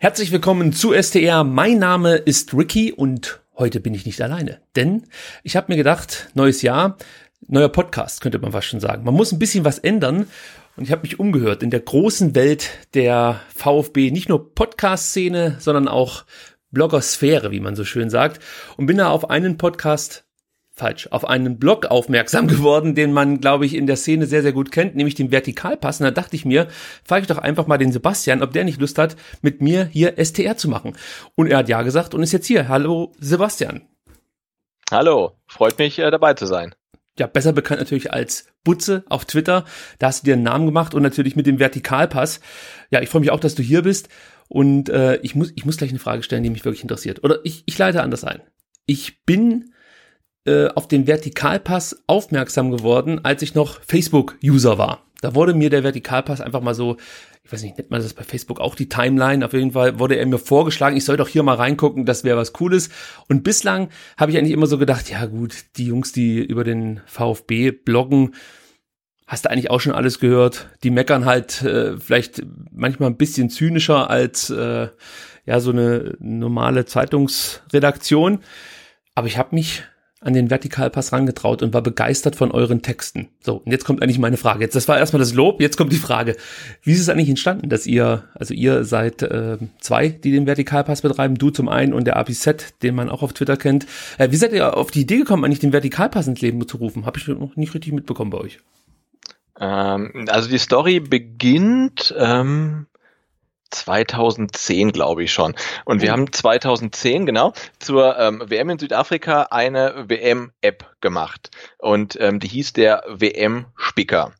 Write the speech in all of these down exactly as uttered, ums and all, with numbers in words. Herzlich willkommen zu S T R. Mein Name ist Ricky und heute bin ich nicht alleine, denn ich habe mir gedacht, neues Jahr, neuer Podcast, könnte man fast schon sagen. Man muss ein bisschen was ändern und ich habe mich umgehört in der großen Welt der VfB, nicht nur Podcast-Szene, sondern auch Blogosphäre, wie man so schön sagt, und bin da auf einen Podcast Falsch, auf einen Blog aufmerksam geworden, den man, glaube ich, in der Szene sehr, sehr gut kennt, nämlich den Vertikalpass. Und da dachte ich mir, frage ich doch einfach mal den Sebastian, ob der nicht Lust hat, mit mir hier S T R zu machen. Und er hat ja gesagt und ist jetzt hier. Hallo, Sebastian. Hallo, freut mich, dabei zu sein. Ja, besser bekannt natürlich als Butze auf Twitter. Da hast du dir einen Namen gemacht und natürlich mit dem Vertikalpass. Ja, ich freue mich auch, dass du hier bist. Und äh, ich muss ich muss gleich eine Frage stellen, die mich wirklich interessiert. Oder ich, ich leite anders ein. Ich bin auf den Vertikalpass aufmerksam geworden, als ich noch Facebook-User war. Da wurde mir der Vertikalpass einfach mal so, ich weiß nicht, nennt man das bei Facebook auch die Timeline, auf jeden Fall wurde er mir vorgeschlagen, ich soll doch hier mal reingucken, das wäre was Cooles. Und bislang habe ich eigentlich immer so gedacht, ja gut, die Jungs, die über den VfB bloggen, hast du eigentlich auch schon alles gehört, die meckern halt äh, vielleicht manchmal ein bisschen zynischer als äh, ja so eine normale Zeitungsredaktion. Aber ich habe mich an den Vertikalpass rangetraut und war begeistert von euren Texten. So, und jetzt kommt eigentlich meine Frage. Jetzt, das war erstmal das Lob, jetzt kommt die Frage. Wie ist es eigentlich entstanden, dass ihr, also ihr seid äh, zwei, die den Vertikalpass betreiben, du zum einen und der A B Z, den man auch auf Twitter kennt. Äh, wie seid ihr auf die Idee gekommen, eigentlich den Vertikalpass ins Leben zu rufen? Habe ich noch nicht richtig mitbekommen bei euch. Ähm, also die Story beginnt ähm zweitausendzehn, glaube ich schon. Und wir haben zweitausendzehn, genau, zur ähm, W M in Südafrika eine W M-App gemacht. Und ähm, die hieß der W M-Spicker.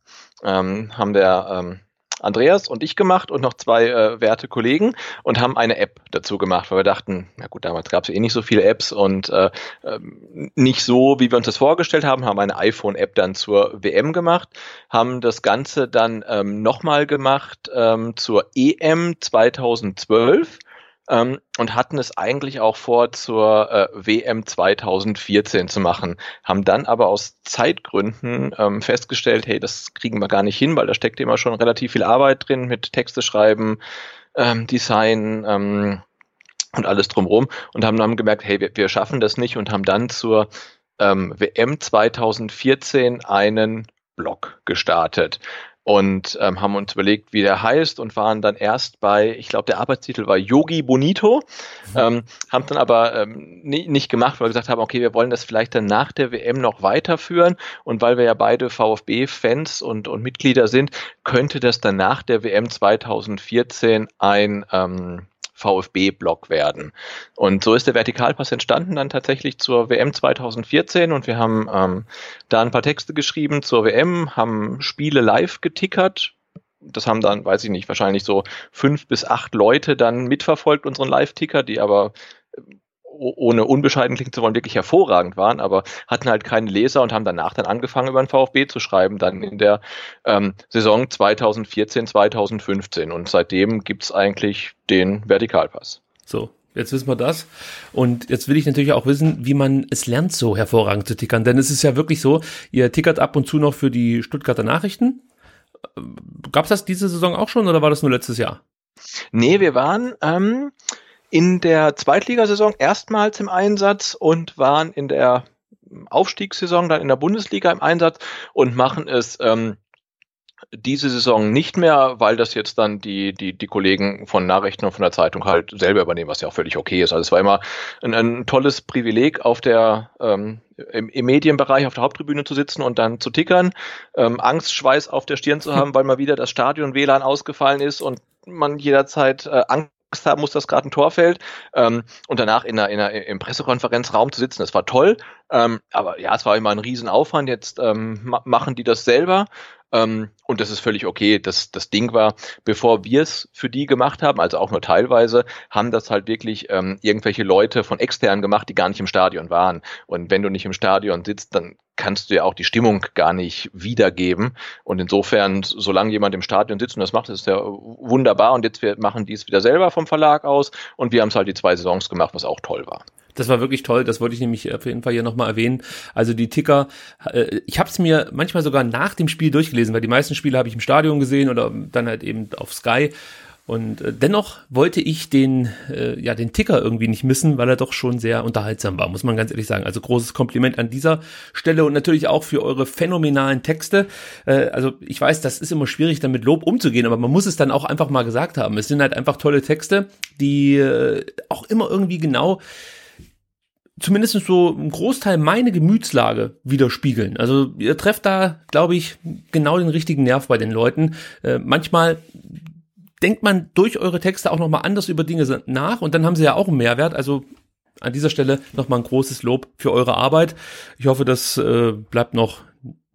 Ähm, haben der ähm, Andreas und ich gemacht und noch zwei äh, werte Kollegen und haben eine App dazu gemacht, weil wir dachten, na gut, damals gab es eh nicht so viele Apps und äh, nicht so, wie wir uns das vorgestellt haben, haben eine iPhone-App dann zur W M gemacht, haben das Ganze dann ähm, nochmal gemacht ähm, zur E M zweitausendzwölf ähm, und hatten es eigentlich auch vor, zur äh, W M zweitausendvierzehn zu machen, haben dann aber aus Zeitgründen ähm, festgestellt, hey, das kriegen wir gar nicht hin, weil da steckt immer schon relativ viel Arbeit drin mit Texte schreiben, ähm, Design ähm, und alles drumherum und haben dann gemerkt, hey, wir, wir schaffen das nicht und haben dann zur ähm, W M zweitausendvierzehn einen Blog gestartet. Und ähm, haben uns überlegt, wie der heißt und waren dann erst bei, ich glaube, der Arbeitstitel war Yogi Bonito, ähm, haben dann aber ähm, nie, nicht gemacht, weil wir gesagt haben, okay, wir wollen das vielleicht dann nach der W M noch weiterführen und weil wir ja beide VfB-Fans und, und Mitglieder sind, könnte das dann nach der W M zweitausendvierzehn ein ähm, VfB-Blog werden. Und so ist der Vertikalpass entstanden dann tatsächlich zur W M zweitausendvierzehn und wir haben ähm, da ein paar Texte geschrieben zur W M, haben Spiele live getickert. Das haben dann, weiß ich nicht, wahrscheinlich so fünf bis acht Leute dann mitverfolgt, unseren Live-Ticker, die aber ohne unbescheiden klingen zu wollen, wirklich hervorragend waren, aber hatten halt keine Leser und haben danach dann angefangen, über den VfB zu schreiben, dann in der ähm, Saison zweitausendvierzehn, zweitausendfünfzehn. Und seitdem gibt's eigentlich den Vertikalpass. So, jetzt wissen wir das. Und jetzt will ich natürlich auch wissen, wie man es lernt, so hervorragend zu tickern. Denn es ist ja wirklich so, ihr tickert ab und zu noch für die Stuttgarter Nachrichten. Gab's das diese Saison auch schon oder war das nur letztes Jahr? Nee, wir waren Ähm in der Zweitligasaison erstmals im Einsatz und waren in der Aufstiegssaison dann in der Bundesliga im Einsatz und machen es ähm, diese Saison nicht mehr, weil das jetzt dann die die die Kollegen von Nachrichten und von der Zeitung halt selber übernehmen, was ja auch völlig okay ist. Also es war immer ein, ein tolles Privileg, auf der ähm, im, im Medienbereich auf der Haupttribüne zu sitzen und dann zu tickern, ähm, Angstschweiß auf der Stirn zu haben, weil mal wieder das Stadion W L A N ausgefallen ist und man jederzeit äh, Angst haben muss, dass gerade ein Tor fällt, ähm, und danach in einer, in einer im Pressekonferenzraum zu sitzen, das war toll, ähm, aber ja, es war immer ein Riesenaufwand, jetzt ähm, ma- machen die das selber, ähm, und das ist völlig okay, das, das Ding war, bevor wir es für die gemacht haben, also auch nur teilweise, haben das halt wirklich ähm, irgendwelche Leute von extern gemacht, die gar nicht im Stadion waren, und wenn du nicht im Stadion sitzt, dann kannst du ja auch die Stimmung gar nicht wiedergeben. Und insofern, solange jemand im Stadion sitzt und das macht, das ist ja wunderbar. Und jetzt wir machen die es wieder selber vom Verlag aus. Und wir haben es halt die zwei Saisons gemacht, was auch toll war. Das war wirklich toll, das wollte ich nämlich auf jeden Fall hier nochmal erwähnen. Also die Ticker, ich habe es mir manchmal sogar nach dem Spiel durchgelesen, weil die meisten Spiele habe ich im Stadion gesehen oder dann halt eben auf Sky. Und äh, dennoch wollte ich den, äh, ja, den Ticker irgendwie nicht missen, weil er doch schon sehr unterhaltsam war, muss man ganz ehrlich sagen. Also großes Kompliment an dieser Stelle und natürlich auch für eure phänomenalen Texte. Äh, also ich weiß, das ist immer schwierig, dann mit Lob umzugehen, aber man muss es dann auch einfach mal gesagt haben. Es sind halt einfach tolle Texte, die äh, auch immer irgendwie genau zumindest so einen Großteil meine Gemütslage widerspiegeln. Also ihr trefft da, glaube ich, genau den richtigen Nerv bei den Leuten. Äh, manchmal denkt man durch eure Texte auch nochmal anders über Dinge nach und dann haben sie ja auch einen Mehrwert. Also an dieser Stelle nochmal ein großes Lob für eure Arbeit. Ich hoffe, das äh, bleibt noch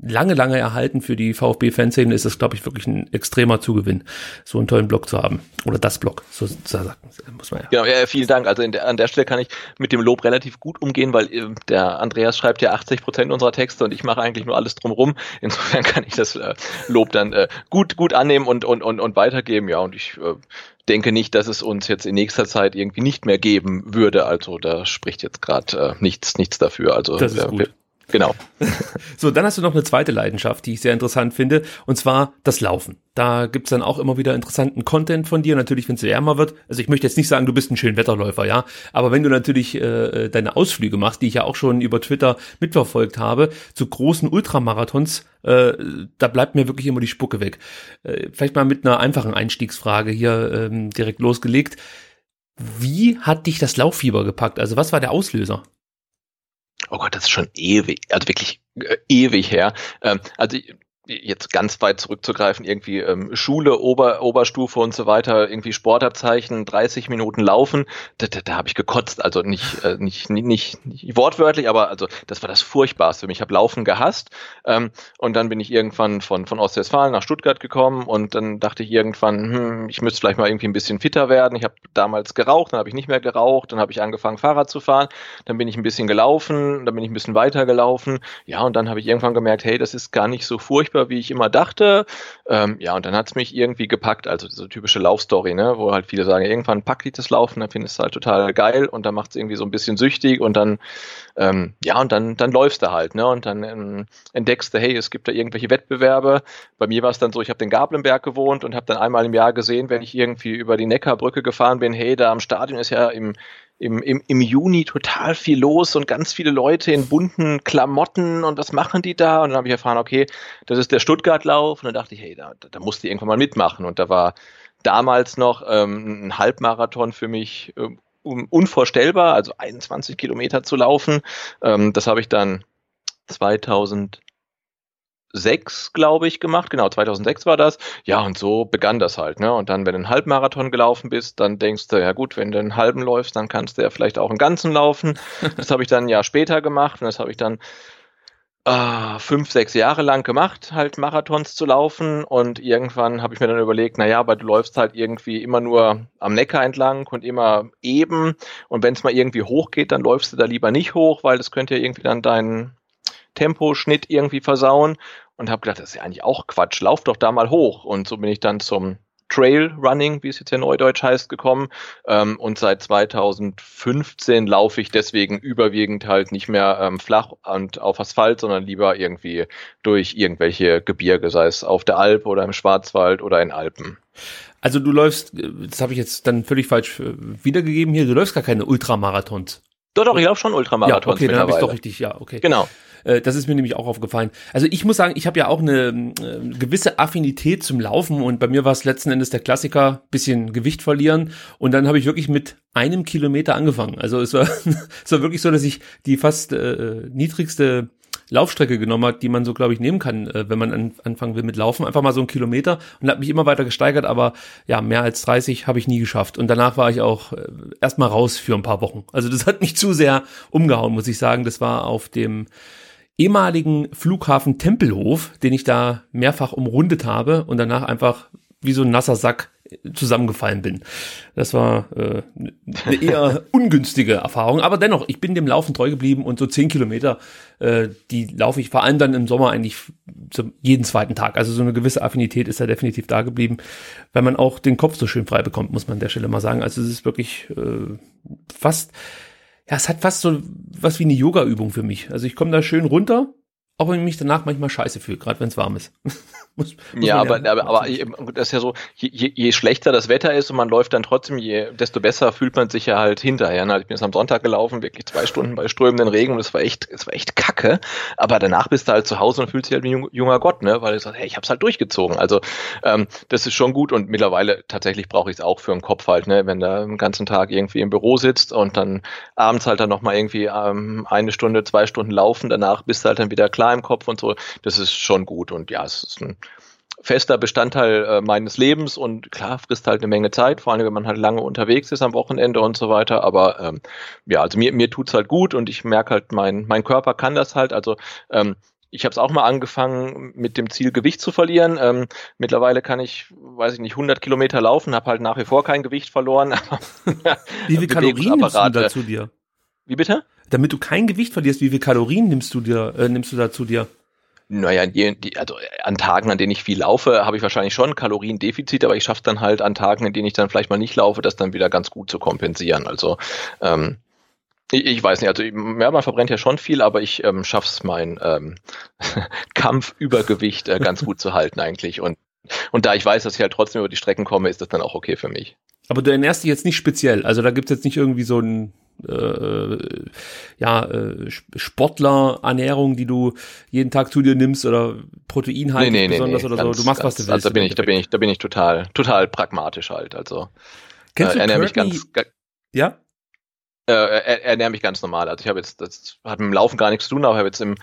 lange, lange erhalten. Für die VfB-Fanszene ist das, glaube ich, wirklich ein extremer Zugewinn, so einen tollen Blog zu haben. Oder das Blog, so sagen, muss man ja. Genau, ja, vielen Dank. Also in der, an der Stelle kann ich mit dem Lob relativ gut umgehen, weil äh, der Andreas schreibt ja achtzig Prozent unserer Texte und ich mache eigentlich nur alles drumrum. Insofern kann ich das äh, Lob dann äh, gut, gut annehmen und, und, und, und weitergeben. Ja, und ich äh, denke nicht, dass es uns jetzt in nächster Zeit irgendwie nicht mehr geben würde. Also da spricht jetzt gerade äh, nichts, nichts dafür. Also das ist äh, gut. Genau. So, dann hast du noch eine zweite Leidenschaft, die ich sehr interessant finde, und zwar das Laufen. Da gibt's dann auch immer wieder interessanten Content von dir, natürlich, wenn es wärmer wird. Also ich möchte jetzt nicht sagen, du bist ein schön Wetterläufer, ja, aber wenn du natürlich äh, deine Ausflüge machst, die ich ja auch schon über Twitter mitverfolgt habe, zu großen Ultramarathons, äh, da bleibt mir wirklich immer die Spucke weg. Äh, vielleicht mal mit einer einfachen Einstiegsfrage hier ähm, direkt losgelegt. Wie hat dich das Lauffieber gepackt? Also was war der Auslöser? Oh Gott, das ist schon ewig, also wirklich äh, ewig her. Ähm, also jetzt ganz weit zurückzugreifen, irgendwie ähm, Schule, Ober, Oberstufe und so weiter, irgendwie Sportabzeichen, dreißig Minuten laufen, da, da, da habe ich gekotzt, also nicht, äh, nicht, nicht, nicht wortwörtlich, aber also das war das Furchtbarste für mich. Ich habe Laufen gehasst ähm, und dann bin ich irgendwann von, von Ostwestfalen nach Stuttgart gekommen und dann dachte ich irgendwann, hm, ich müsste vielleicht mal irgendwie ein bisschen fitter werden. Ich habe damals geraucht, dann habe ich nicht mehr geraucht, dann habe ich angefangen Fahrrad zu fahren, dann bin ich ein bisschen gelaufen, dann bin ich ein bisschen weiter gelaufen, ja, und dann habe ich irgendwann gemerkt, hey, das ist gar nicht so furchtbar, wie ich immer dachte. Ähm, ja, und dann hat es mich irgendwie gepackt, also diese typische Laufstory, ne, wo halt viele sagen, irgendwann packt dich das Laufen, dann findest du halt total geil und dann macht es irgendwie so ein bisschen süchtig und dann, ähm, ja, und dann, dann läufst du halt, ne, und dann ähm, entdeckst du, hey, es gibt da irgendwelche Wettbewerbe. Bei mir war es dann so, ich habe den Gablenberg gewohnt und habe dann einmal im Jahr gesehen, wenn ich irgendwie über die Neckarbrücke gefahren bin, hey, da am Stadion ist ja im Im, im, im Juni total viel los und ganz viele Leute in bunten Klamotten und was machen die da? Und dann habe ich erfahren, okay, das ist der Stuttgart-Lauf und dann dachte ich, hey, da, da musst du irgendwann mal mitmachen und da war damals noch ähm, ein Halbmarathon für mich ähm, unvorstellbar, also einundzwanzig Kilometer zu laufen, ähm, das habe ich dann zweitausendsechs, glaube ich, gemacht. Genau, zweitausendsechs war das. Ja, und so begann das halt, ne? Und dann, wenn du einen Halbmarathon gelaufen bist, dann denkst du, ja gut, wenn du einen halben läufst, dann kannst du ja vielleicht auch einen ganzen laufen. Das habe ich dann ein Jahr später gemacht und das habe ich dann äh, fünf, sechs Jahre lang gemacht, halt Marathons zu laufen und irgendwann habe ich mir dann überlegt, naja, aber du läufst halt irgendwie immer nur am Neckar entlang und immer eben und wenn es mal irgendwie hoch geht, dann läufst du da lieber nicht hoch, weil das könnte ja irgendwie dann deinen Temposchnitt irgendwie versauen. Und habe gedacht, das ist ja eigentlich auch Quatsch, lauf doch da mal hoch. Und so bin ich dann zum Trailrunning, wie es jetzt ja neudeutsch heißt, gekommen. Ähm, und seit zweitausendfünfzehn laufe ich deswegen überwiegend halt nicht mehr ähm, flach und auf Asphalt, sondern lieber irgendwie durch irgendwelche Gebirge, sei es auf der Alp oder im Schwarzwald oder in Alpen. Also du läufst, das habe ich jetzt dann völlig falsch wiedergegeben hier, du läufst gar keine Ultramarathons. Doch, doch, ich laufe schon Ultramarathons. Ja, okay, dann habe ich es doch richtig, ja, okay. Genau. Das ist mir nämlich auch aufgefallen. Also ich muss sagen, ich habe ja auch eine äh, gewisse Affinität zum Laufen und bei mir war es letzten Endes der Klassiker, bisschen Gewicht verlieren und dann habe ich wirklich mit einem Kilometer angefangen. Also es war, es war wirklich so, dass ich die fast äh, niedrigste Laufstrecke genommen hat, die man so, glaube ich, nehmen kann, äh, wenn man an, anfangen will mit Laufen. Einfach mal so einen Kilometer und habe mich immer weiter gesteigert, aber ja, mehr als dreißig habe ich nie geschafft. Und danach war ich auch äh, erstmal raus für ein paar Wochen. Also das hat mich zu sehr umgehauen, muss ich sagen. Das war auf dem ehemaligen Flughafen Tempelhof, den ich da mehrfach umrundet habe und danach einfach wie so ein nasser Sack zusammengefallen bin. Das war äh, eine eher ungünstige Erfahrung, aber dennoch, ich bin dem Laufen treu geblieben und so zehn Kilometer, äh, die laufe ich vor allem dann im Sommer eigentlich zum, jeden zweiten Tag. Also so eine gewisse Affinität ist da definitiv da geblieben, weil man auch den Kopf so schön frei bekommt, muss man an der Stelle mal sagen. Also es ist wirklich äh, fast, ja, es hat fast so was wie eine Yoga-Übung für mich. Also ich komme da schön runter Auch wenn ich mich danach manchmal scheiße fühle, gerade wenn es warm ist. muss, muss ja, aber, aber, aber das ist ja so, je, je, je schlechter das Wetter ist und man läuft dann trotzdem, je, desto besser fühlt man sich ja halt hinterher. Ich bin jetzt am Sonntag gelaufen, wirklich zwei Stunden bei strömenden Regen und es war echt, es war echt kacke. Aber danach bist du halt zu Hause und fühlst dich halt wie ein junger Gott, ne? Weil du sagst, hey, ich hab's halt durchgezogen. Also ähm, das ist schon gut und mittlerweile tatsächlich brauche ich es auch für den Kopf halt, ne? Wenn du den ganzen Tag irgendwie im Büro sitzt und dann abends halt dann nochmal irgendwie ähm, eine Stunde, zwei Stunden laufen, danach bist du halt dann wieder klar im Kopf und so, das ist schon gut und ja, es ist ein fester Bestandteil äh, meines Lebens und klar, frisst halt eine Menge Zeit, vor allem wenn man halt lange unterwegs ist am Wochenende und so weiter, aber ähm, ja, also mir, mir tut es halt gut und ich merke halt, mein, mein Körper kann das halt, also ähm, ich habe es auch mal angefangen mit dem Ziel, Gewicht zu verlieren. Ähm, mittlerweile kann ich, weiß ich nicht, hundert Kilometer laufen, habe halt nach wie vor kein Gewicht verloren. Aber wie viele Kalorien nimmst du da zu dir? Wie bitte? Damit du kein Gewicht verlierst, wie viel Kalorien nimmst du dir, äh, nimmst du da zu dir? Naja, die, die, also an Tagen, an denen ich viel laufe, habe ich wahrscheinlich schon ein Kaloriendefizit, aber ich schaffe es dann halt an Tagen, an denen ich dann vielleicht mal nicht laufe, das dann wieder ganz gut zu kompensieren. Also ähm, ich, ich weiß nicht, also ja, man verbrennt ja schon viel, aber ich ähm, schaffe es, mein ähm, Kampfübergewicht äh, ganz gut zu halten eigentlich. Und, und da ich weiß, dass ich halt trotzdem über die Strecken komme, ist das dann auch okay für mich. Aber du ernährst dich jetzt nicht speziell, also da gibt es jetzt nicht irgendwie so ein Äh, ja, äh, Sportlerernährung, die du jeden Tag zu dir nimmst oder proteinhaltig nee, nee, besonders nee, nee. oder ganz, so. Du machst, ganz, was du willst. Also da bin ich, da bin ich, da bin ich total, total pragmatisch halt. Also Kennst äh, ernähre mich ganz, ganz ja? äh, er, ernähre mich ganz normal. Also ich habe jetzt, das hat mit dem Laufen gar nichts zu tun, aber ich habe jetzt im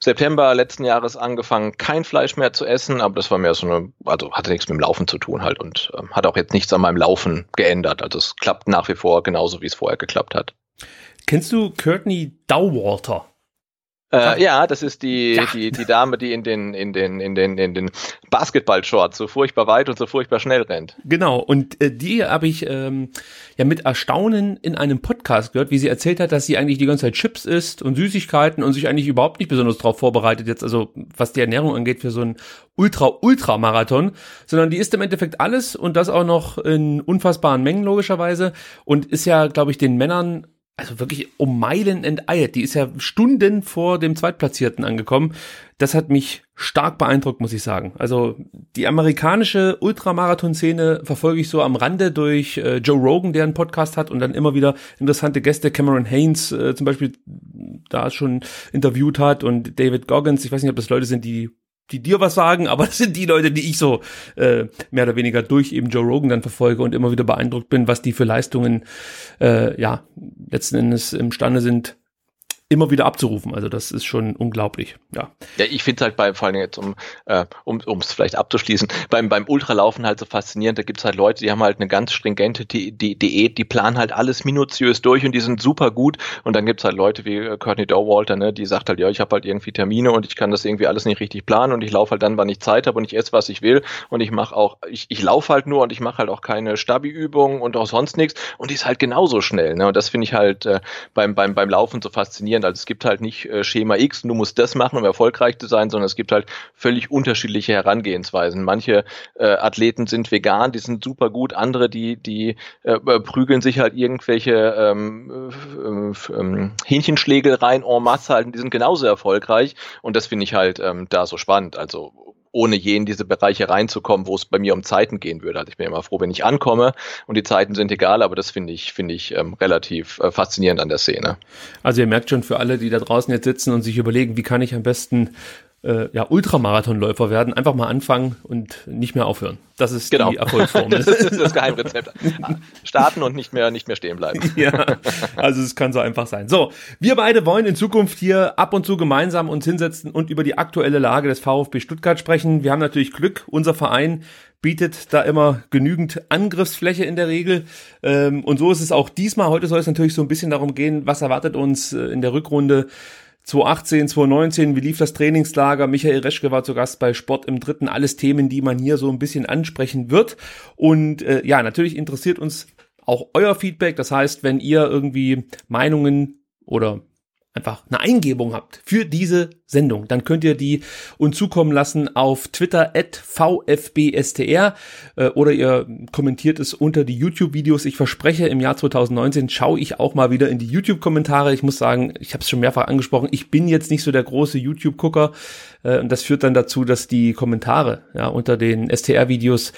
September letzten Jahres angefangen, kein Fleisch mehr zu essen, aber das war mehr so eine, also hatte nichts mit dem Laufen zu tun halt und ähm, hat auch jetzt nichts an meinem Laufen geändert. Also es klappt nach wie vor genauso, wie es vorher geklappt hat. Kennst du Courtney Dauwalter? Äh, ja, das ist die, ja. die, die Dame, die in den, in den, in den, in den Basketball-Shorts so furchtbar weit und so furchtbar schnell rennt. Genau. Und äh, die habe ich ähm, ja mit Erstaunen in einem Podcast gehört, wie sie erzählt hat, dass sie eigentlich die ganze Zeit Chips isst und Süßigkeiten und sich eigentlich überhaupt nicht besonders darauf vorbereitet jetzt, also was die Ernährung angeht für so einen Ultra-Ultra-Marathon, sondern die isst im Endeffekt alles und das auch noch in unfassbaren Mengen logischerweise und ist ja, glaube ich, den Männern also wirklich um Meilen enteilt. Die ist ja Stunden vor dem Zweitplatzierten angekommen. Das hat mich stark beeindruckt, muss ich sagen. Also die amerikanische Ultramarathon-Szene verfolge ich so am Rande durch äh, Joe Rogan, der einen Podcast hat und dann immer wieder interessante Gäste. Cameron Haynes äh, zum Beispiel da schon interviewt hat und David Goggins. Ich weiß nicht, ob das Leute sind, die die dir was sagen, aber das sind die Leute, die ich so äh, mehr oder weniger durch eben Joe Rogan dann verfolge und immer wieder beeindruckt bin, was die für Leistungen äh, ja letzten Endes imstande sind, immer wieder abzurufen. Also das ist schon unglaublich, ja. Ja, ich finde es halt bei, vor allen Dingen jetzt, um äh, um es vielleicht abzuschließen, beim beim Ultralaufen halt so faszinierend, da gibt es halt Leute, die haben halt eine ganz stringente Di- Di- Diät, die planen halt alles minutiös durch und die sind super gut und dann gibt es halt Leute wie äh, Courtney Dauwalter, ne, die sagt halt, ja, ich habe halt irgendwie Termine und ich kann das irgendwie alles nicht richtig planen und ich laufe halt dann, wann ich Zeit habe und ich esse, was ich will und ich mache auch, ich, ich laufe halt nur und ich mache halt auch keine Stabi-Übungen und auch sonst nichts und die ist halt genauso schnell, ne, und das finde ich halt äh, beim beim beim Laufen so faszinierend. Also es gibt halt nicht äh, Schema X und du musst das machen, um erfolgreich zu sein, sondern es gibt halt völlig unterschiedliche Herangehensweisen. Manche äh, Athleten sind vegan, die sind super gut, andere, die die äh, prügeln sich halt irgendwelche ähm, f- f- f- Hähnchenschlägel rein en masse halt und die sind genauso erfolgreich und das finde ich halt ähm, da so spannend, also ohne je in diese Bereiche reinzukommen, wo es bei mir um Zeiten gehen würde. Also ich bin immer froh, wenn ich ankomme und die Zeiten sind egal, aber das finde ich finde ich ähm, relativ äh, faszinierend an der Szene. Also ihr merkt schon, für alle, die da draußen jetzt sitzen und sich überlegen, wie kann ich am besten äh, ja, Ultramarathonläufer werden, einfach mal anfangen und nicht mehr aufhören. Das ist genau. Die Erfolgsformel. Das ist das Geheimrezept. Starten und nicht mehr, nicht mehr stehen bleiben. Ja, also es kann so einfach sein. So, wir beide wollen in Zukunft hier ab und zu gemeinsam uns hinsetzen und über die aktuelle Lage des VfB Stuttgart sprechen. Wir haben natürlich Glück, unser Verein bietet da immer genügend Angriffsfläche in der Regel. Und so ist es auch diesmal. Heute soll es natürlich so ein bisschen darum gehen, was erwartet uns in der Rückrunde zwanzig achtzehn, zwanzig neunzehn, wie lief das Trainingslager? Michael Reschke war zu Gast bei Sport im Dritten. Alles Themen, die man hier so ein bisschen ansprechen wird. Und äh, ja, natürlich interessiert uns auch euer Feedback. Das heißt, wenn ihr irgendwie Meinungen oder einfach eine Eingebung habt für diese Sendung, dann könnt ihr die uns zukommen lassen auf Twitter at V F B S T R äh, oder ihr kommentiert es unter die YouTube-Videos. Ich verspreche, im Jahr zwanzig neunzehn schaue ich auch mal wieder in die YouTube-Kommentare. Ich muss sagen, ich habe es schon mehrfach angesprochen, ich bin jetzt nicht so der große YouTube-Gucker äh, und das führt dann dazu, dass die Kommentare ja unter den S T R-Videos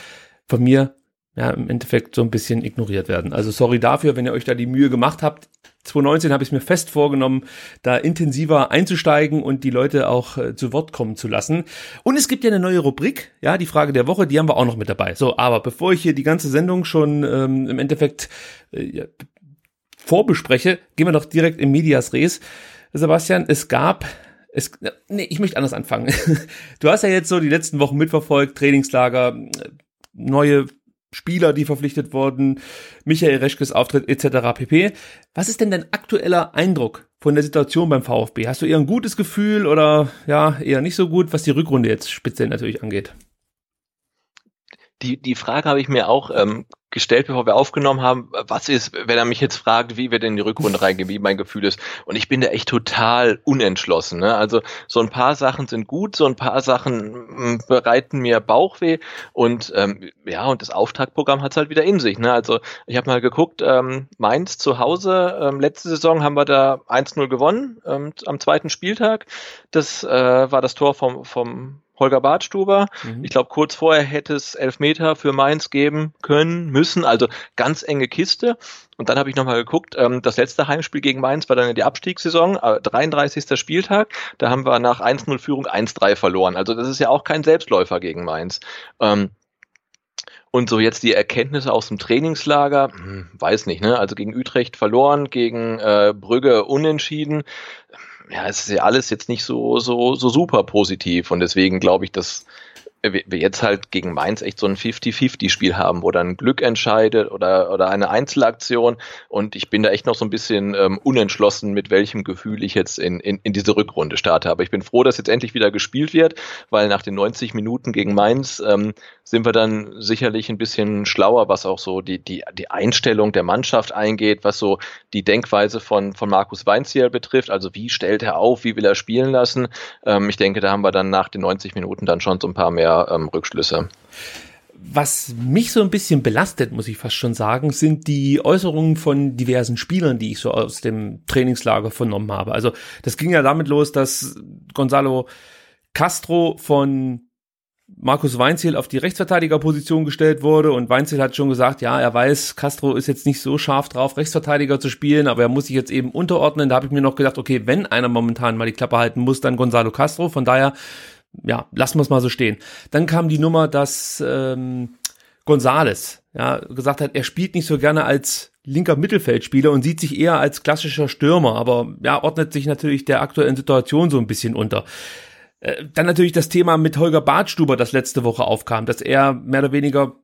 von mir ja im Endeffekt so ein bisschen ignoriert werden. Also sorry dafür, wenn ihr euch da die Mühe gemacht habt. zwanzig neunzehn habe ich mir fest vorgenommen, da intensiver einzusteigen und die Leute auch äh, zu Wort kommen zu lassen. Und es gibt ja eine neue Rubrik, ja, die Frage der Woche, die haben wir auch noch mit dabei. So, aber bevor ich hier die ganze Sendung schon ähm, im Endeffekt äh, ja, vorbespreche, gehen wir doch direkt in Medias Res. Sebastian, es gab... Es, nee, ich möchte anders anfangen. Du hast ja jetzt so die letzten Wochen mitverfolgt, Trainingslager, neue Spieler, die verpflichtet wurden, Michael Reschkes Auftritt et cetera pp. Was ist denn dein aktueller Eindruck von der Situation beim VfB? Hast du eher ein gutes Gefühl oder ja eher nicht so gut, was die Rückrunde jetzt speziell natürlich angeht? Die, die Frage habe ich mir auch ähm, gestellt, bevor wir aufgenommen haben, was ist, wenn er mich jetzt fragt, wie wir denn in die Rückrunde reingehen, wie mein Gefühl ist. Und ich bin da echt total unentschlossen. Ne? Also so ein paar Sachen sind gut, so ein paar Sachen bereiten mir Bauchweh. Und ähm, ja, und das Auftaktprogramm hat es halt wieder in sich. Ne? Also ich habe mal geguckt, ähm, Mainz zu Hause, ähm, letzte Saison haben wir da eins null gewonnen, ähm, am zweiten Spieltag. Das äh, war das Tor vom vom Holger Badstuber. Mhm. Ich glaube, kurz vorher hätte es Elfmeter für Mainz geben können, müssen, also ganz enge Kiste. Und dann habe ich nochmal geguckt, ähm, das letzte Heimspiel gegen Mainz war dann die Abstiegssaison, äh, dreiunddreißigster Spieltag, da haben wir nach eins null Führung eins drei verloren. Also das ist ja auch kein Selbstläufer gegen Mainz. Ähm, Und so jetzt die Erkenntnisse aus dem Trainingslager, hm, weiß nicht, ne? Also gegen Utrecht verloren, gegen äh, Brügge unentschieden. Ja, es ist ja alles jetzt nicht so so so super positiv und deswegen glaube ich, dass wir jetzt halt gegen Mainz echt so ein fifty-fifty-Spiel haben, wo dann Glück entscheidet oder oder eine Einzelaktion und ich bin da echt noch so ein bisschen ähm, unentschlossen, mit welchem Gefühl ich jetzt in, in in diese Rückrunde starte. Aber ich bin froh, dass jetzt endlich wieder gespielt wird, weil nach den neunzig Minuten gegen Mainz ähm, sind wir dann sicherlich ein bisschen schlauer, was auch so die die die Einstellung der Mannschaft eingeht, was so die Denkweise von von Markus Weinzierl betrifft. Also wie stellt er auf, wie will er spielen lassen? Ähm, ich denke, da haben wir dann nach den neunzig Minuten dann schon so ein paar mehr Rückschlüsse. Was mich so ein bisschen belastet, muss ich fast schon sagen, sind die Äußerungen von diversen Spielern, die ich so aus dem Trainingslager vernommen habe. Also das ging ja damit los, dass Gonzalo Castro von Markus Weinzierl auf die Rechtsverteidigerposition gestellt wurde und Weinzierl hat schon gesagt, ja, er weiß, Castro ist jetzt nicht so scharf drauf, Rechtsverteidiger zu spielen, aber er muss sich jetzt eben unterordnen. Da habe ich mir noch gedacht, okay, wenn einer momentan mal die Klappe halten muss, dann Gonzalo Castro. Von daher ja, lassen wir es mal so stehen. Dann kam die Nummer, dass ähm, González ja, gesagt hat, er spielt nicht so gerne als linker Mittelfeldspieler und sieht sich eher als klassischer Stürmer, aber ja, ordnet sich natürlich der aktuellen Situation so ein bisschen unter. Äh, dann natürlich das Thema mit Holger Badstuber, das letzte Woche aufkam, dass er mehr oder weniger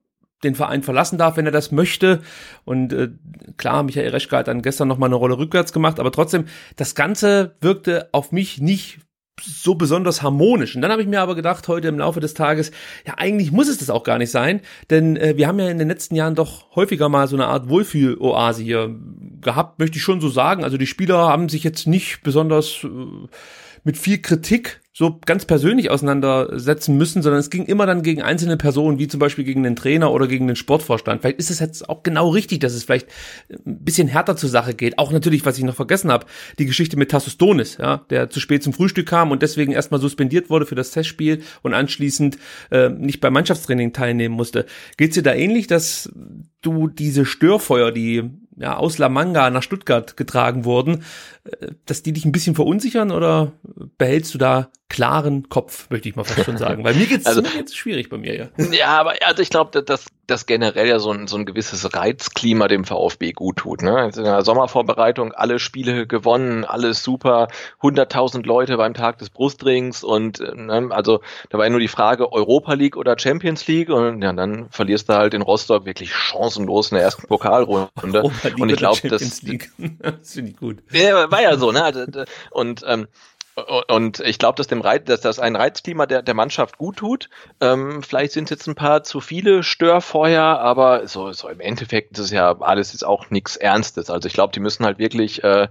den Verein verlassen darf, wenn er das möchte. Und äh, klar, Michael Reschke hat dann gestern nochmal eine Rolle rückwärts gemacht, aber trotzdem, das Ganze wirkte auf mich nicht so besonders harmonisch. Und dann habe ich mir aber gedacht, heute im Laufe des Tages, ja eigentlich muss es das auch gar nicht sein, denn äh, wir haben ja in den letzten Jahren doch häufiger mal so eine Art Wohlfühl-Oase hier gehabt, möchte ich schon so sagen. Also die Spieler haben sich jetzt nicht besonders äh, mit viel Kritik so ganz persönlich auseinandersetzen müssen, sondern es ging immer dann gegen einzelne Personen, wie zum Beispiel gegen den Trainer oder gegen den Sportvorstand. Vielleicht ist es jetzt auch genau richtig, dass es vielleicht ein bisschen härter zur Sache geht. Auch natürlich, was ich noch vergessen habe, die Geschichte mit Tassos Donis, ja, der zu spät zum Frühstück kam und deswegen erstmal suspendiert wurde für das Testspiel und anschließend äh, nicht beim Mannschaftstraining teilnehmen musste. Geht's dir da ähnlich, dass du diese Störfeuer, die ja aus La Manga nach Stuttgart getragen wurden, dass die dich ein bisschen verunsichern oder behältst du da klaren Kopf, möchte ich mal fast schon sagen? Weil mir geht's, also, mir geht's schwierig bei mir, ja. Ja, aber also ich glaube, dass das generell ja so ein, so ein gewisses Reizklima dem VfB gut tut. Ne? In der Sommervorbereitung alle Spiele gewonnen, alles super, hunderttausend Leute beim Tag des Brustdrings und ne, also da war ja nur die Frage Europa League oder Champions League und ja, dann verlierst du halt in Rostock wirklich chancenlos in der ersten Pokalrunde. Und ich glaube, das, das finde ich gut. Ja, war ja so, ne? Und ähm, und ich glaube, dass dem Reiz, dass das ein Reizklima der, der Mannschaft gut tut. Ähm, vielleicht sind es jetzt ein paar zu viele Störfeuer, aber so, so im Endeffekt ist es ja alles jetzt auch nichts Ernstes. Also ich glaube, die müssen halt wirklich äh,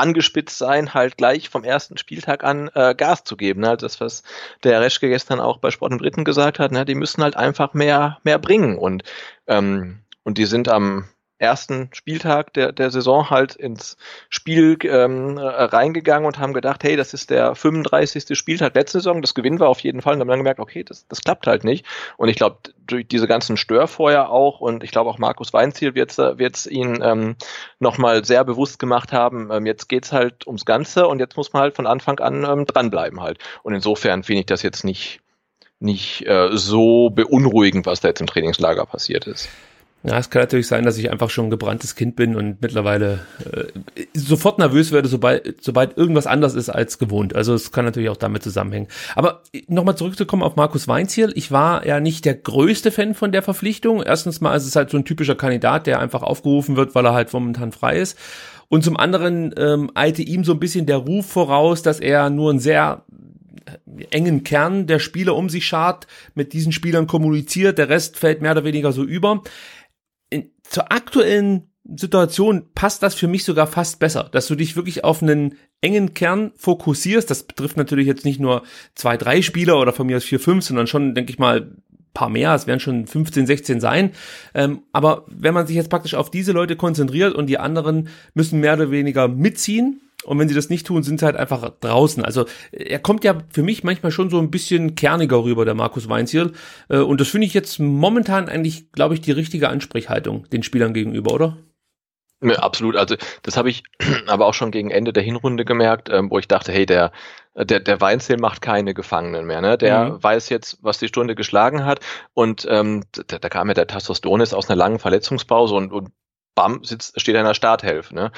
angespitzt sein, halt gleich vom ersten Spieltag an äh, Gas zu geben. Ne? Das, was der Reschke gestern auch bei Sport im Dritten gesagt hat, ne? Die müssen halt einfach mehr mehr bringen. Und ähm, und die sind am ersten Spieltag der der Saison halt ins Spiel ähm, reingegangen und haben gedacht, hey, das ist der fünfunddreißigste Spieltag letzte Saison, das gewinnen wir auf jeden Fall, und haben dann gemerkt, okay, das, das klappt halt nicht. Und ich glaube, durch diese ganzen Störfeuer auch, und ich glaube auch Markus Weinzierl wird es ihnen ähm, nochmal sehr bewusst gemacht haben, ähm, jetzt geht's halt ums Ganze und jetzt muss man halt von Anfang an ähm, dranbleiben halt. Und insofern finde ich das jetzt nicht, nicht äh, so beunruhigend, was da jetzt im Trainingslager passiert ist. Ja, es kann natürlich sein, dass ich einfach schon ein gebranntes Kind bin und mittlerweile äh, sofort nervös werde, sobald sobald irgendwas anders ist als gewohnt. Also es kann natürlich auch damit zusammenhängen. Aber nochmal zurückzukommen auf Markus Weinzierl. Ich war ja nicht der größte Fan von der Verpflichtung. Erstens mal ist es halt so ein typischer Kandidat, der einfach aufgerufen wird, weil er halt momentan frei ist. Und zum anderen ähm, eilte ihm so ein bisschen der Ruf voraus, dass er nur ein sehr engen Kern der Spieler um sich schart, mit diesen Spielern kommuniziert, der Rest fällt mehr oder weniger so über. In, zur aktuellen Situation passt das für mich sogar fast besser, dass du dich wirklich auf einen engen Kern fokussierst. Das betrifft natürlich jetzt nicht nur zwei, drei Spieler oder von mir aus vier, fünf, sondern schon, denke ich mal, ein paar mehr. Es werden schon fünfzehn, sechzehn sein. Ähm, aber wenn man sich jetzt praktisch auf diese Leute konzentriert und die anderen müssen mehr oder weniger mitziehen, und wenn sie das nicht tun, sind sie halt einfach draußen. Also er kommt ja für mich manchmal schon so ein bisschen kerniger rüber, der Markus Weinzierl. Und das finde ich jetzt momentan eigentlich, glaube ich, die richtige Ansprechhaltung den Spielern gegenüber, oder? Ja, absolut. Also das habe ich aber auch schon gegen Ende der Hinrunde gemerkt, wo ich dachte, hey, der der, der Weinzierl macht keine Gefangenen mehr. Ne? Der mhm. weiß jetzt, was die Stunde geschlagen hat. Und ähm, da, da kam ja der Tassos Donis aus einer langen Verletzungspause und, und bam, sitzt, steht er in der Starthelf, ne?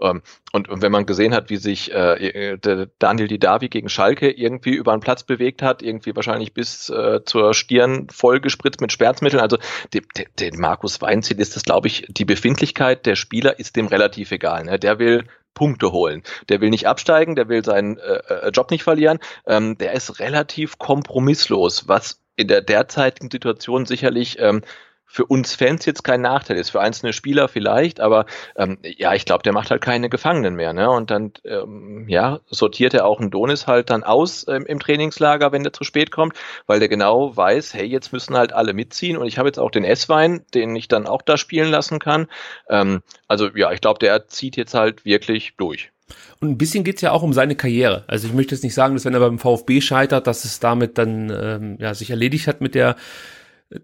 Um, und, und wenn man gesehen hat, wie sich äh, der Daniel Didavi gegen Schalke irgendwie über den Platz bewegt hat, irgendwie wahrscheinlich bis äh, zur Stirn vollgespritzt mit Schmerzmitteln, also den Markus Weinzierl ist das, glaube ich, die Befindlichkeit der Spieler ist dem relativ egal. Ne? Der will Punkte holen. Der will nicht absteigen, der will seinen äh, Job nicht verlieren. Ähm, der ist relativ kompromisslos, was in der derzeitigen Situation sicherlich ähm, für uns Fans jetzt kein Nachteil ist, für einzelne Spieler vielleicht, aber ähm, ja, ich glaube, der macht halt keine Gefangenen mehr, ne? Und dann ähm, ja, sortiert er auch einen Donis halt dann aus ähm, im Trainingslager, wenn der zu spät kommt, weil der genau weiß, hey, jetzt müssen halt alle mitziehen und ich habe jetzt auch den Esswein, den ich dann auch da spielen lassen kann. Ähm, also ja, ich glaube, der zieht jetzt halt wirklich durch. Und ein bisschen geht's ja auch um seine Karriere. Also ich möchte jetzt nicht sagen, dass wenn er beim VfB scheitert, dass es damit dann ähm, ja sich erledigt hat mit der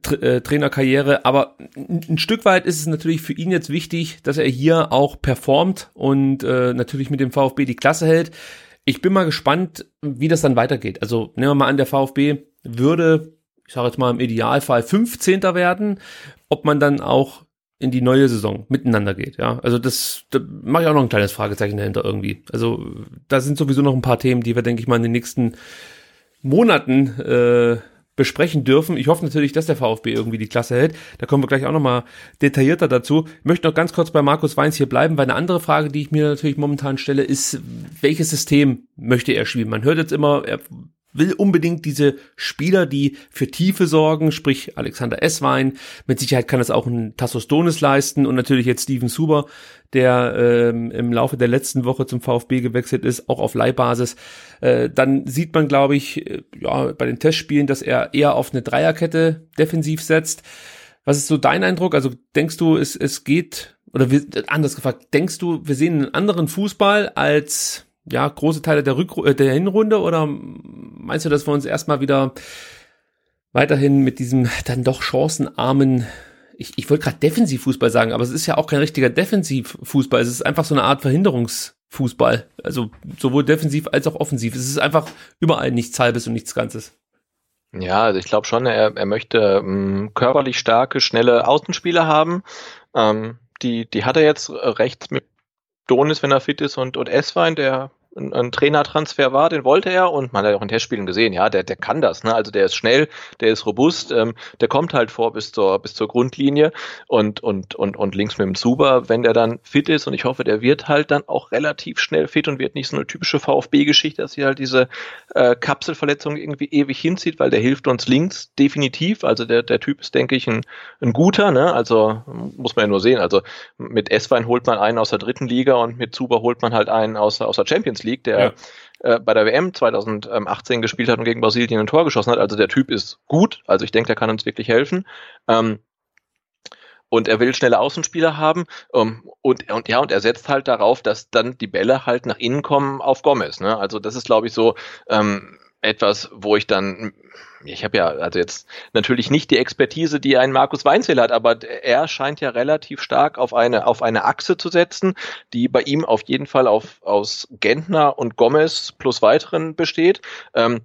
Trainerkarriere, aber ein Stück weit ist es natürlich für ihn jetzt wichtig, dass er hier auch performt und äh, natürlich mit dem VfB die Klasse hält. Ich bin mal gespannt, wie das dann weitergeht. Also nehmen wir mal an, der VfB würde, ich sage jetzt mal im Idealfall fünfzehnter werden, ob man dann auch in die neue Saison miteinander geht. Ja, also das, da mache ich auch noch ein kleines Fragezeichen dahinter irgendwie. Also da sind sowieso noch ein paar Themen, die wir, denke ich mal, in den nächsten Monaten äh, besprechen dürfen. Ich hoffe natürlich, dass der VfB irgendwie die Klasse hält. Da kommen wir gleich auch nochmal detaillierter dazu. Ich möchte noch ganz kurz bei Markus Weinzierl bleiben, weil eine andere Frage, die ich mir natürlich momentan stelle, ist, welches System möchte er spielen? Man hört jetzt immer, er will unbedingt diese Spieler, die für Tiefe sorgen, sprich Alexander Esswein. Mit Sicherheit kann das auch ein Tassos Donis leisten und natürlich jetzt Steven Zuber, der ähm, im Laufe der letzten Woche zum VfB gewechselt ist, auch auf Leihbasis. Äh, dann sieht man, glaube ich, äh, ja, bei den Testspielen, dass er eher auf eine Dreierkette defensiv setzt. Was ist so dein Eindruck? Also denkst du, es es geht, oder wir, anders gefragt, denkst du, wir sehen einen anderen Fußball als ja große Teile der Rückru- der Hinrunde, oder meinst du, dass wir uns erstmal wieder weiterhin mit diesem dann doch chancenarmen, ich, ich wollte gerade Defensivfußball sagen, aber es ist ja auch kein richtiger Defensivfußball, es ist einfach so eine Art Verhinderungsfußball, also sowohl defensiv als auch offensiv, es ist einfach überall nichts Halbes und nichts Ganzes. Ja, also ich glaube schon, er, er möchte mh, körperlich starke, schnelle Außenspieler haben, ähm, die, die hat er jetzt rechts mit Donis, wenn er fit ist, und, und Esswein, der ein, ein Trainertransfer war, den wollte er, und man hat ja auch in Testspielen gesehen, ja, der, der kann das, ne? Also der ist schnell, der ist robust, ähm, der kommt halt vor bis zur, bis zur Grundlinie und, und, und, und links mit dem Zuber, wenn der dann fit ist, und ich hoffe, der wird halt dann auch relativ schnell fit und wird nicht so eine typische VfB-Geschichte, dass sie halt diese äh, Kapselverletzung irgendwie ewig hinzieht, weil der hilft uns links definitiv, also der, der Typ ist, denke ich, ein, ein guter, ne? Also muss man ja nur sehen, also mit Esswein holt man einen aus der dritten Liga und mit Zuber holt man halt einen aus, aus der Champions League, der ja. äh, bei der W M zweitausendachtzehn gespielt hat und gegen Brasilien ein Tor geschossen hat. Also der Typ ist gut. Also ich denke, der kann uns wirklich helfen. Ähm, und er will schnelle Außenspieler haben. Ähm, und, und ja, und er setzt halt darauf, dass dann die Bälle halt nach innen kommen auf Gomez. Ne? Also das ist, glaube ich, so ähm, etwas, wo ich dann, ich habe ja also jetzt natürlich nicht die Expertise, die ein Markus Weinzierl hat, aber er scheint ja relativ stark auf eine auf eine Achse zu setzen, die bei ihm auf jeden Fall auf aus Gentner und Gomez plus weiteren besteht. Ähm,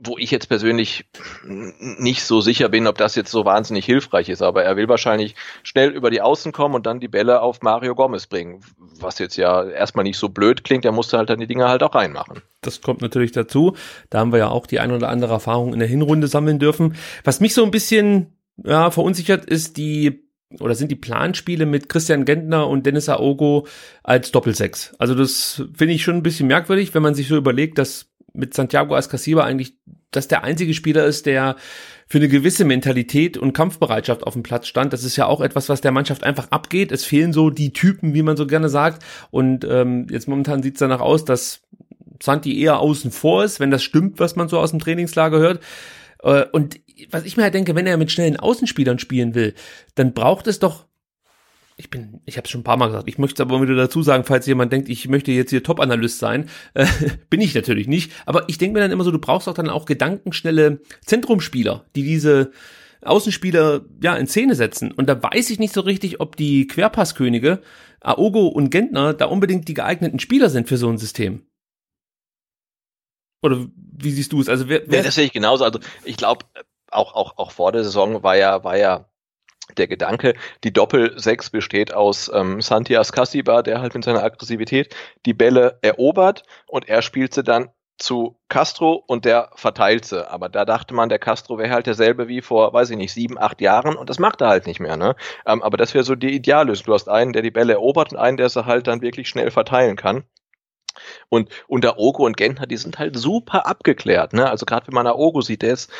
wo ich jetzt persönlich nicht so sicher bin, ob das jetzt so wahnsinnig hilfreich ist. Aber er will wahrscheinlich schnell über die Außen kommen und dann die Bälle auf Mario Gomez bringen. Was jetzt ja erstmal nicht so blöd klingt, er musste halt dann die Dinger halt auch reinmachen. Das kommt natürlich dazu. Da haben wir ja auch die ein oder andere Erfahrung in der Hinrunde sammeln dürfen. Was mich so ein bisschen ja, verunsichert, ist die oder sind die Planspiele mit Christian Gentner und Dennis Aogo als Doppelsechs. Also das finde ich schon ein bisschen merkwürdig, wenn man sich so überlegt, dass mit Santiago Ascacibar eigentlich, dass der einzige Spieler ist, der für eine gewisse Mentalität und Kampfbereitschaft auf dem Platz stand. Das ist ja auch etwas, was der Mannschaft einfach abgeht. Es fehlen so die Typen, wie man so gerne sagt. Und ähm, jetzt momentan sieht es danach aus, dass Santi eher außen vor ist, wenn das stimmt, was man so aus dem Trainingslager hört. Äh, und was ich mir halt denke, wenn er mit schnellen Außenspielern spielen will, dann braucht es doch, Ich bin, ich habe es schon ein paar Mal gesagt, ich möchte es aber wieder dazu sagen, falls jemand denkt, ich möchte jetzt hier Top-Analyst sein, äh, bin ich natürlich nicht, aber ich denke mir dann immer so, du brauchst auch dann auch gedankenschnelle Zentrumspieler, die diese Außenspieler ja in Szene setzen, und da weiß ich nicht so richtig, ob die Querpasskönige Aogo und Gentner da unbedingt die geeigneten Spieler sind für so ein System. Oder wie siehst du es? Also wer, wer ja, das sehe ich genauso, also ich glaube, auch auch auch vor der Saison war ja war ja der Gedanke, die Doppel-Sechs besteht aus ähm, Santi Ascacibar, der halt mit seiner Aggressivität die Bälle erobert, und er spielt sie dann zu Castro und der verteilt sie. Aber da dachte man, der Castro wäre halt derselbe wie vor, weiß ich nicht, sieben, acht Jahren, und das macht er halt nicht mehr. Ne? Ähm, aber das wäre so die Ideallösung. Du hast einen, der die Bälle erobert, und einen, der sie halt dann wirklich schnell verteilen kann. Und unter Ogo und Gentner, die sind halt super abgeklärt. Ne? Also gerade wenn man Aogo sieht, der ist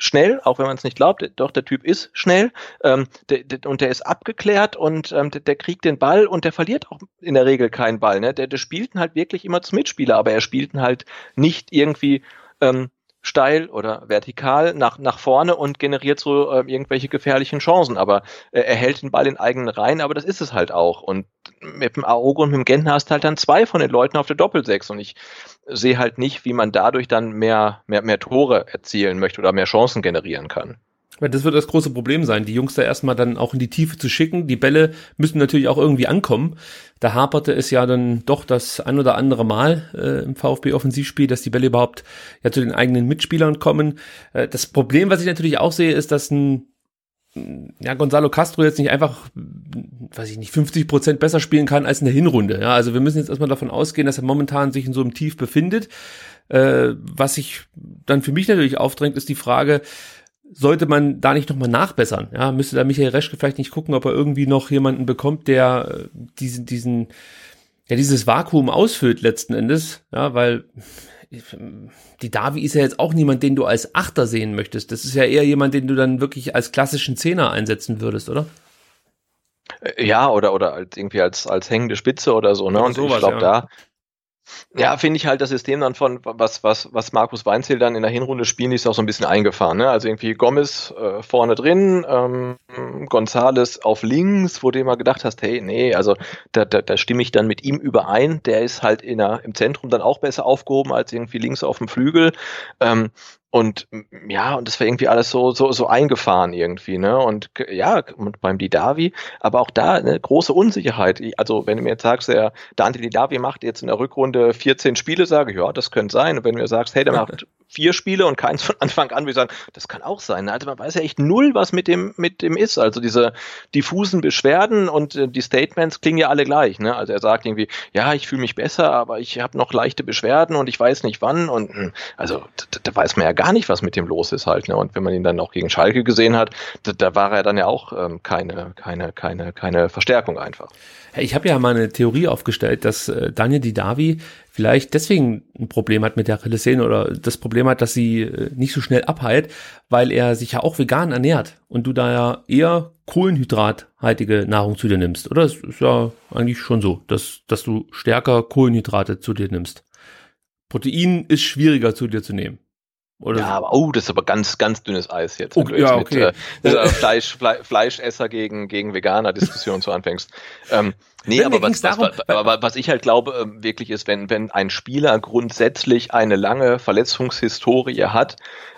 schnell, auch wenn man es nicht glaubt, doch der Typ ist schnell, ähm, der, der, und der ist abgeklärt, und ähm, der, der kriegt den Ball, und der verliert auch in der Regel keinen Ball. Ne? Der, der spielt ihn halt wirklich immer zum Mitspieler, aber er spielt ihn halt nicht irgendwie ähm, steil oder vertikal nach, nach vorne und generiert so ähm, irgendwelche gefährlichen Chancen, aber äh, er hält den Ball in eigenen Reihen, aber das ist es halt auch. Und mit dem Aogo und mit dem Gentner hast halt dann zwei von den Leuten auf der Doppelsechs, und ich sehe halt nicht, wie man dadurch dann mehr, mehr, mehr Tore erzielen möchte oder mehr Chancen generieren kann. Das wird das große Problem sein, die Jungs da erstmal dann auch in die Tiefe zu schicken. Die Bälle müssen natürlich auch irgendwie ankommen. Da haperte es ja dann doch das ein oder andere Mal äh, im VfB-Offensivspiel, dass die Bälle überhaupt ja zu den eigenen Mitspielern kommen. Äh, das Problem, was ich natürlich auch sehe, ist, dass ein ja, Gonzalo Castro jetzt nicht einfach, weiß ich nicht, fünfzig Prozent besser spielen kann als in der Hinrunde. Ja, also wir müssen jetzt erstmal davon ausgehen, dass er momentan sich in so einem Tief befindet. Äh, was sich dann für mich natürlich aufdrängt, ist die Frage, sollte man da nicht nochmal nachbessern? Ja, müsste da Michael Reschke vielleicht nicht gucken, ob er irgendwie noch jemanden bekommt, der diesen, diesen, ja, dieses Vakuum ausfüllt letzten Endes, ja, weil die Davi ist ja jetzt auch niemand, den du als Achter sehen möchtest. Das ist ja eher jemand, den du dann wirklich als klassischen Zehner einsetzen würdest, oder? Ja, oder, oder als irgendwie als, als hängende Spitze oder so, ne? Oder und sowas, ich glaube, ja. da, Ja, finde ich halt das System dann von, was was was Markus Weinzierl dann in der Hinrunde spielen, ist auch so ein bisschen eingefahren. Ne? Also irgendwie Gomez äh, vorne drin, ähm, González auf links, wo du immer gedacht hast, hey, nee, also da, da, da stimme ich dann mit ihm überein. Der ist halt in der, im Zentrum dann auch besser aufgehoben als irgendwie links auf dem Flügel. Ähm, Und ja, und das war irgendwie alles so so so eingefahren irgendwie, ne? Und ja, und beim Didavi, aber auch da eine große Unsicherheit. Also wenn du mir jetzt sagst, der Daniel Didavi macht jetzt in der Rückrunde vierzehn Spiele, sage ich, ja, das könnte sein. Und wenn du mir sagst, hey, der macht vier Spiele und keins von Anfang an, würde ich sagen, das kann auch sein. Also man weiß ja echt null, was mit dem mit dem ist. Also diese diffusen Beschwerden und äh, die Statements klingen ja alle gleich. Ne? Also er sagt irgendwie, ja, ich fühle mich besser, aber ich habe noch leichte Beschwerden und ich weiß nicht wann. Und also da weiß man ja gar nicht, was mit dem los ist halt. Ne? Und wenn man ihn dann auch gegen Schalke gesehen hat, da, da war er dann ja auch ähm, keine, keine, keine, keine Verstärkung einfach. Hey, ich habe ja mal eine Theorie aufgestellt, dass äh, Daniel Didavi vielleicht deswegen ein Problem hat mit der Achillessehne oder das Problem hat, dass sie nicht so schnell abheilt, weil er sich ja auch vegan ernährt und du da ja eher kohlenhydrathaltige Nahrung zu dir nimmst, oder? Das ist ja eigentlich schon so, dass, dass du stärker Kohlenhydrate zu dir nimmst. Protein ist schwieriger zu dir zu nehmen. Oder ja, so. Aber oh, das ist aber ganz, ganz dünnes Eis jetzt, wenn okay, du jetzt ja, okay. mit äh, dieser Fleisch, Fle- Fleischesser gegen, gegen Veganer-Diskussion so anfängst. Ähm, nee, aber was, was, darum, was, was ich halt glaube, wirklich ist, wenn, wenn ein Spieler grundsätzlich eine lange Verletzungshistorie hat,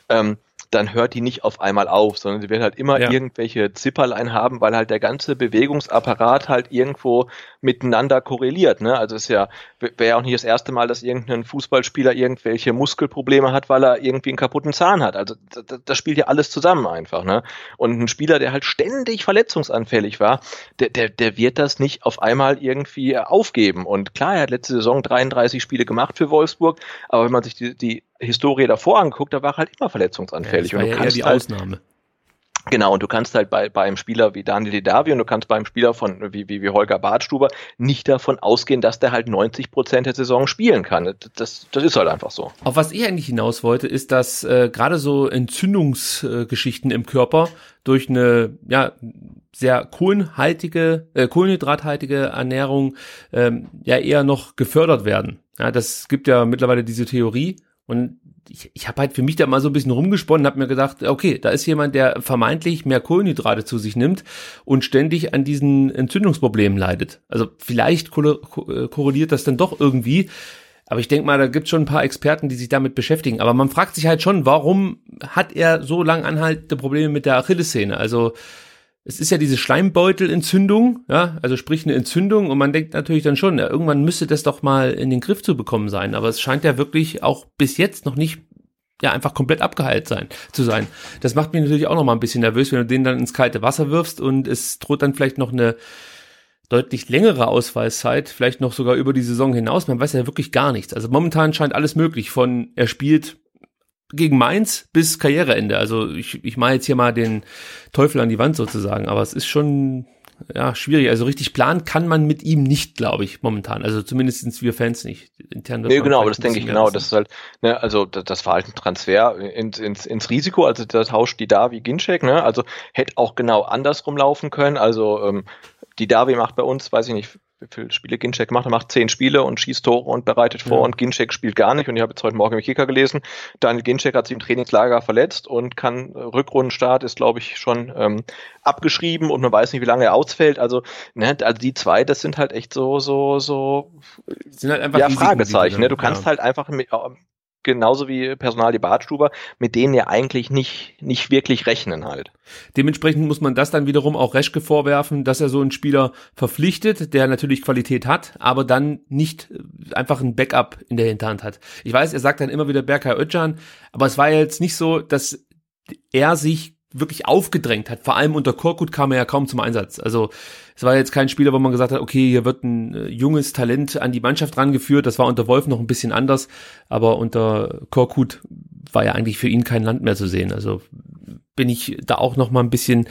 ähm, dann hört die nicht auf einmal auf, sondern sie werden halt immer ja. irgendwelche Zipperlein haben, weil halt der ganze Bewegungsapparat halt irgendwo miteinander korreliert. Ne? Also es ist ja, wäre ja auch nicht das erste Mal, dass irgendein Fußballspieler irgendwelche Muskelprobleme hat, weil er irgendwie einen kaputten Zahn hat. Also das, das spielt ja alles zusammen einfach. Ne? Und ein Spieler, der halt ständig verletzungsanfällig war, der, der, der wird das nicht auf einmal irgendwie aufgeben. Und klar, er hat letzte Saison dreiunddreißig Spiele gemacht für Wolfsburg, aber wenn man sich die, die Historie davor anguckt, da war halt immer verletzungsanfällig. Ja, das war und du ja kannst eher die halt, Ausnahme. Genau, und du kannst halt bei, bei einem Spieler wie Daniel Didavi und du kannst bei einem Spieler von wie, wie, wie Holger Badstuber nicht davon ausgehen, dass der halt neunzig Prozent der Saison spielen kann. Das, das ist halt einfach so. Auf was ich eigentlich hinaus wollte, ist, dass äh, gerade so Entzündungsgeschichten äh, im Körper durch eine ja sehr kohlenhaltige, äh, kohlenhydrathaltige Ernährung ähm, ja eher noch gefördert werden. Ja, das gibt ja mittlerweile diese Theorie. Und ich, ich habe halt für mich da mal so ein bisschen rumgesponnen, habe mir gedacht, okay, da ist jemand, der vermeintlich mehr Kohlenhydrate zu sich nimmt und ständig an diesen Entzündungsproblemen leidet. Also vielleicht korreliert das dann doch irgendwie, aber ich denke mal, da gibt es schon ein paar Experten, die sich damit beschäftigen. Aber man fragt sich halt schon, warum hat er so lang anhaltende Probleme mit der Achillessehne? Also es ist ja diese Schleimbeutelentzündung, ja, also sprich eine Entzündung und man denkt natürlich dann schon, ja, irgendwann müsste das doch mal in den Griff zu bekommen sein, aber es scheint ja wirklich auch bis jetzt noch nicht, ja, einfach komplett abgeheilt sein, zu sein. Das macht mich natürlich auch noch mal ein bisschen nervös, wenn du den dann ins kalte Wasser wirfst und es droht dann vielleicht noch eine deutlich längere Ausfallszeit, vielleicht noch sogar über die Saison hinaus, man weiß ja wirklich gar nichts. Also momentan scheint alles möglich, von er spielt gegen Mainz bis Karriereende. Also ich, ich mache jetzt hier mal den Teufel an die Wand sozusagen, aber es ist schon ja schwierig. Also richtig planen kann man mit ihm nicht, glaube ich, momentan. Also zumindest wir Fans nicht. Intern nee, genau, aber das denke ich genau. Lassen. Das ist halt, ne, also das, das war halt ein Transfer ins, ins, ins Risiko, also da tauscht die da wie Ginczek, ne? Also hätte auch genau andersrum laufen können. Also ähm, die Davi macht bei uns, weiß ich nicht, wie viele Spiele Ginczek macht. Er macht zehn Spiele und schießt Tore und bereitet vor ja. und Ginczek spielt gar nicht. Und ich habe jetzt heute Morgen im Kicker gelesen, Daniel Ginczek hat sich im Trainingslager verletzt und kann Rückrundenstart ist, glaube ich, schon ähm, abgeschrieben und man weiß nicht, wie lange er ausfällt. Also, ne, also die zwei, das sind halt echt so, so, so sind halt einfach ja, Fragezeichen. Dinge, ne? Du kannst ja. halt einfach mit, genauso wie Personal die Badstuber, mit denen ja eigentlich nicht nicht wirklich rechnen halt. Dementsprechend muss man das dann wiederum auch Reschke vorwerfen, dass er so einen Spieler verpflichtet, der natürlich Qualität hat, aber dann nicht einfach ein Backup in der Hinterhand hat. Ich weiß, er sagt dann immer wieder Berkay Özcan, aber es war ja jetzt nicht so, dass er sich wirklich aufgedrängt hat. Vor allem unter Korkut kam er ja kaum zum Einsatz. Also es war jetzt kein Spieler, wo man gesagt hat, okay, hier wird ein äh, junges Talent an die Mannschaft rangeführt. Das war unter Wolf noch ein bisschen anders, aber unter Korkut war ja eigentlich für ihn kein Land mehr zu sehen. Also bin ich da auch noch mal ein bisschen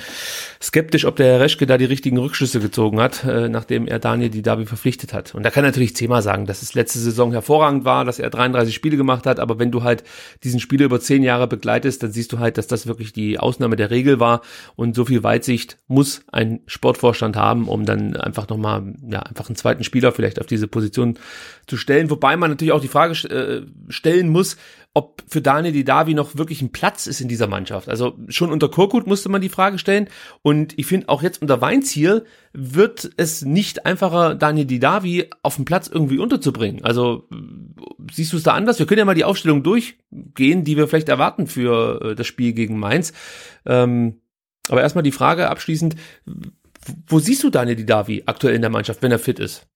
skeptisch, ob der Herr Reschke da die richtigen Rückschlüsse gezogen hat, äh, nachdem er Daniel Didavi verpflichtet hat. Und da kann natürlich zehnmal sagen, dass es letzte Saison hervorragend war, dass er dreiunddreißig Spiele gemacht hat, aber wenn du halt diesen Spieler über zehn Jahre begleitest, dann siehst du halt, dass das wirklich die Ausnahme der Regel war und so viel Weitsicht muss ein Sportvorstand haben, um dann einfach nochmal, ja, einfach einen zweiten Spieler vielleicht auf diese Position zu stellen, wobei man natürlich auch die Frage äh, stellen muss, ob für Daniel Didavi noch wirklich ein Platz ist in dieser Mannschaft. Also schon unter Korkut musste man die Frage stellen und ich finde auch jetzt unter Weinzierl wird es nicht einfacher, Daniel Didavi auf dem Platz irgendwie unterzubringen. Also siehst du es da anders? Wir können ja mal die Aufstellung durchgehen, die wir vielleicht erwarten für äh, das Spiel gegen Mainz. Ähm, aber erstmal die Frage abschließend, wo siehst du Daniel Didavi aktuell in der Mannschaft, wenn er fit ist?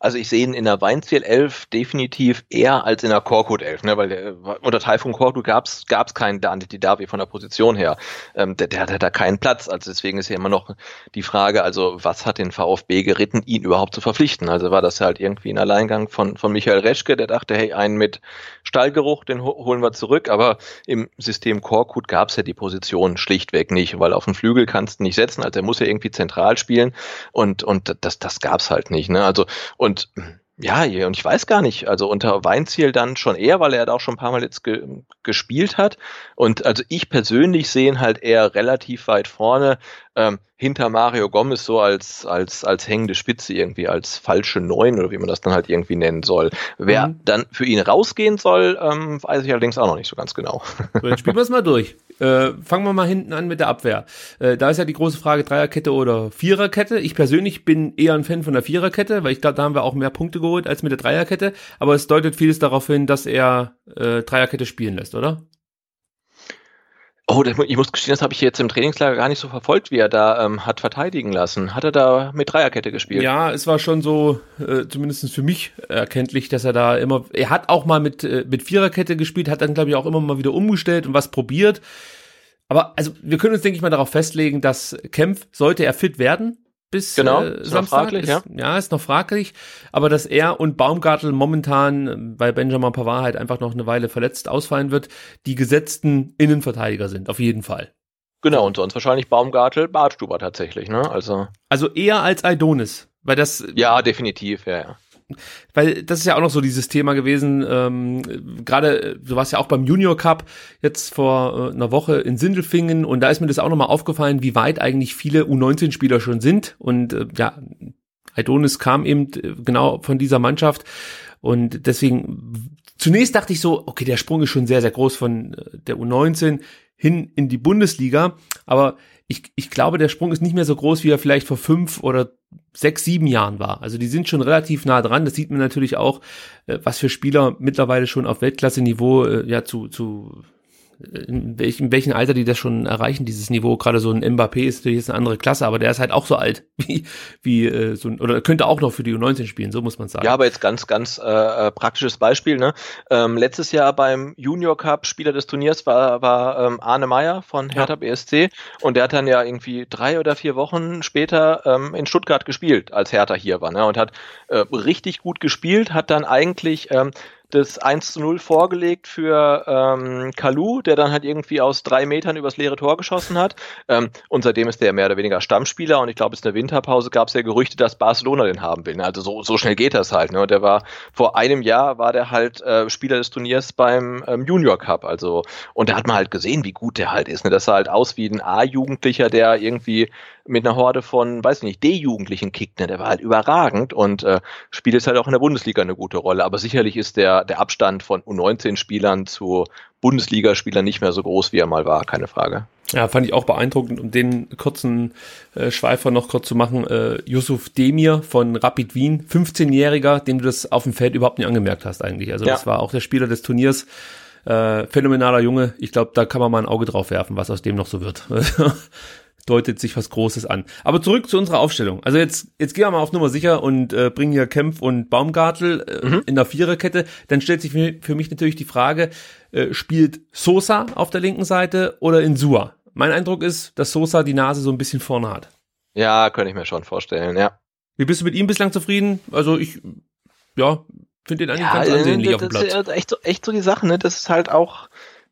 Also ich sehe ihn in der Weinzierl elf definitiv eher als in der Korkut elf, ne? Weil der, unter Taifun Korkut gab es keinen Daniel Didavi von der Position her. Ähm, der, der, der hat da keinen Platz. Also deswegen ist ja immer noch die Frage, also was hat den VfB geritten, ihn überhaupt zu verpflichten? Also war das halt irgendwie ein Alleingang von, von Michael Reschke, der dachte, hey, einen mit Stallgeruch, den holen wir zurück. Aber im System Korkut gab es ja die Position schlichtweg nicht, weil auf den Flügel kannst du nicht setzen. Also er muss ja irgendwie zentral spielen und, und das, das gab es halt nicht, ne? Also Und ja, und ich weiß gar nicht, also unter Weinzierl dann schon eher, weil er da auch schon ein paar Mal jetzt ge- gespielt hat. Und also ich persönlich sehe ihn halt eher relativ weit vorne, ähm, hinter Mario Gomez so als, als, als hängende Spitze irgendwie, als falsche Neun oder wie man das dann halt irgendwie nennen soll. Wer mhm. dann für ihn rausgehen soll, ähm, weiß ich allerdings auch noch nicht so ganz genau. So, dann spielen wir es mal durch. Äh, fangen wir mal hinten an mit der Abwehr. Äh, da ist ja die große Frage, Dreierkette oder Viererkette. Ich persönlich bin eher ein Fan von der Viererkette, weil ich glaube, da haben wir auch mehr Punkte geholt als mit der Dreierkette. Aber es deutet vieles darauf hin, dass er äh, Dreierkette spielen lässt, oder? Oh, ich muss gestehen, das habe ich jetzt im Trainingslager gar nicht so verfolgt, wie er da ähm, hat verteidigen lassen. Hat er da mit Dreierkette gespielt? Ja, es war schon so, äh, zumindest für mich erkenntlich, dass er da immer, er hat auch mal mit äh, mit Viererkette gespielt, hat dann, glaube ich, auch immer mal wieder umgestellt und was probiert. Aber also wir können uns, denke ich mal, darauf festlegen, dass Kempf, sollte er fit werden, bis genau, äh, Samstag. Noch fraglich, ist, ja. ja, ist noch fraglich. Aber dass er und Baumgartel momentan, weil Benjamin Pavard halt einfach noch eine Weile verletzt ausfallen wird, die gesetzten Innenverteidiger sind, auf jeden Fall. Genau, und sonst wahrscheinlich Baumgartel, Badstuber tatsächlich, ne? Also, also eher als Aidonis, weil das... Ja, definitiv, ja, ja. Weil das ist ja auch noch so dieses Thema gewesen, ähm, gerade, du warst ja auch beim Junior Cup jetzt vor äh, einer Woche in Sindelfingen und da ist mir das auch nochmal aufgefallen, wie weit eigentlich viele U neunzehn Spieler schon sind und äh, ja, Aidonis kam eben genau von dieser Mannschaft und deswegen, zunächst dachte ich so, okay, der Sprung ist schon sehr, sehr groß von der U neunzehn hin in die Bundesliga, aber ich, ich glaube, der Sprung ist nicht mehr so groß, wie er vielleicht vor fünf oder sechs, sieben Jahren war. Also die sind schon relativ nah dran. Das sieht man natürlich auch, was für Spieler mittlerweile schon auf Weltklasse-Niveau, ja, zu, zu in welchem, in welchem Alter die das schon erreichen, dieses Niveau. Gerade so ein Mbappé ist natürlich jetzt eine andere Klasse, aber der ist halt auch so alt wie, wie so ein, oder könnte auch noch für die U neunzehn spielen, so muss man sagen. Ja, aber jetzt ganz, ganz äh, praktisches Beispiel, ne? Ähm, letztes Jahr beim Junior Cup Spieler des Turniers war, war ähm, Arne Meyer von Hertha B S C und der hat dann ja irgendwie drei oder vier Wochen später ähm, in Stuttgart gespielt, als Hertha hier war, ne? Und hat äh, richtig gut gespielt, hat dann eigentlich... Ähm, das eins zu null vorgelegt für ähm, Kalou, der dann halt irgendwie aus drei Metern übers leere Tor geschossen hat. Ähm, und seitdem ist der mehr oder weniger Stammspieler. Und ich glaube, bis in der Winterpause gab es ja Gerüchte, dass Barcelona den haben will. Also so, so schnell geht das halt, ne? Und der war vor einem Jahr war der halt äh, Spieler des Turniers beim ähm, Junior Cup. Also und da hat man halt gesehen, wie gut der halt ist, ne? Das sah halt aus wie ein A-Jugendlicher, der irgendwie mit einer Horde von, weiß ich nicht, D-Jugendlichen kickt, ne? Der war halt überragend und äh, spielt jetzt halt auch in der Bundesliga eine gute Rolle. Aber sicherlich ist der der Abstand von U neunzehn Spielern zu Bundesligaspielern nicht mehr so groß, wie er mal war, keine Frage. Ja, fand ich auch beeindruckend, um den kurzen äh, Schweifer noch kurz zu machen, äh, Yusuf Demir von Rapid Wien, fünfzehnjähriger, dem du das auf dem Feld überhaupt nicht angemerkt hast eigentlich. Also ja. Das war auch der Spieler des Turniers, äh, phänomenaler Junge. Ich glaube, da kann man mal ein Auge drauf werfen, was aus dem noch so wird. Deutet sich was Großes an. Aber zurück zu unserer Aufstellung. Also jetzt jetzt gehen wir mal auf Nummer sicher und äh, bringen hier Kempf und Baumgartel äh, mhm. in der Viererkette. Dann stellt sich für, für mich natürlich die Frage, äh, spielt Sosa auf der linken Seite oder Insua? Mein Eindruck ist, dass Sosa die Nase so ein bisschen vorne hat. Ja, könnte ich mir schon vorstellen, ja. Wie bist du mit ihm bislang zufrieden? Also ich, ja, finde den eigentlich ja, ganz ansehnlich das, auf dem Platz. Das ist echt so, echt so die Sache, ne? Das ist halt auch,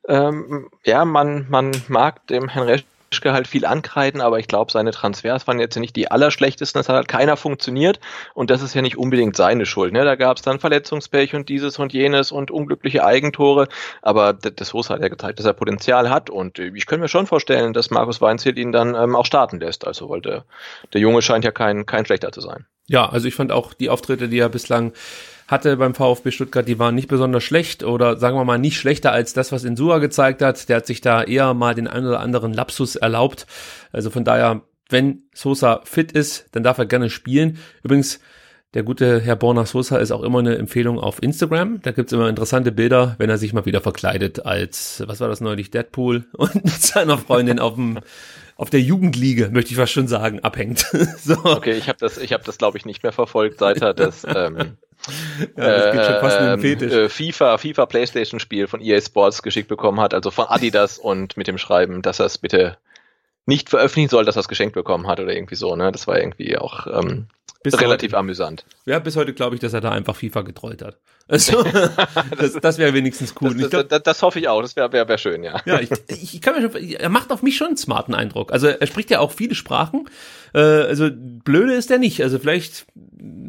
ähm, ja, man, man mag dem Herrn Resch halt viel ankreiden, aber ich glaube, seine Transfers waren jetzt nicht die allerschlechtesten, das hat halt keiner funktioniert und das ist ja nicht unbedingt seine Schuld, ne? Da gab es dann Verletzungspech und dieses und jenes und unglückliche Eigentore, aber das Hoss hat ja gezeigt, dass er Potenzial hat und ich könnte mir schon vorstellen, dass Markus Weinzierl ihn dann ähm, auch starten lässt, also weil der, der Junge scheint ja kein, kein Schlechter zu sein. Ja, also ich fand auch die Auftritte, die er bislang hatte beim VfB Stuttgart, die waren nicht besonders schlecht oder sagen wir mal nicht schlechter als das, was Insua gezeigt hat. Der hat sich da eher mal den einen oder anderen Lapsus erlaubt. Also von daher, wenn Sosa fit ist, dann darf er gerne spielen. Übrigens, der gute Herr Borna Sosa ist auch immer eine Empfehlung auf Instagram. Da gibt's immer interessante Bilder, wenn er sich mal wieder verkleidet als, was war das neulich, Deadpool und mit seiner Freundin auf dem auf der Jugendliga, möchte ich fast schon sagen, abhängt. So. Okay, ich habe das, ich habe das, glaube ich, nicht mehr verfolgt, seit er das, ähm, ja, das geht schon fast äh, in den Fetisch. Äh, FIFA, FIFA PlayStation Spiel von E A Sports geschickt bekommen hat, also von Adidas und mit dem Schreiben, dass er es bitte nicht veröffentlichen soll, dass er es geschenkt bekommen hat oder irgendwie so, ne? Das war irgendwie auch ähm, relativ heute amüsant. Ja, bis heute glaube ich, dass er da einfach FIFA getrollt hat. Also, das das wäre wenigstens cool. Das, das, glaub, das, das hoffe ich auch, das wäre wär, wär schön, ja. Ja, ich, ich kann mir schon, er macht auf mich schon einen smarten Eindruck. Also er spricht ja auch viele Sprachen. Äh, also blöde ist er nicht. Also vielleicht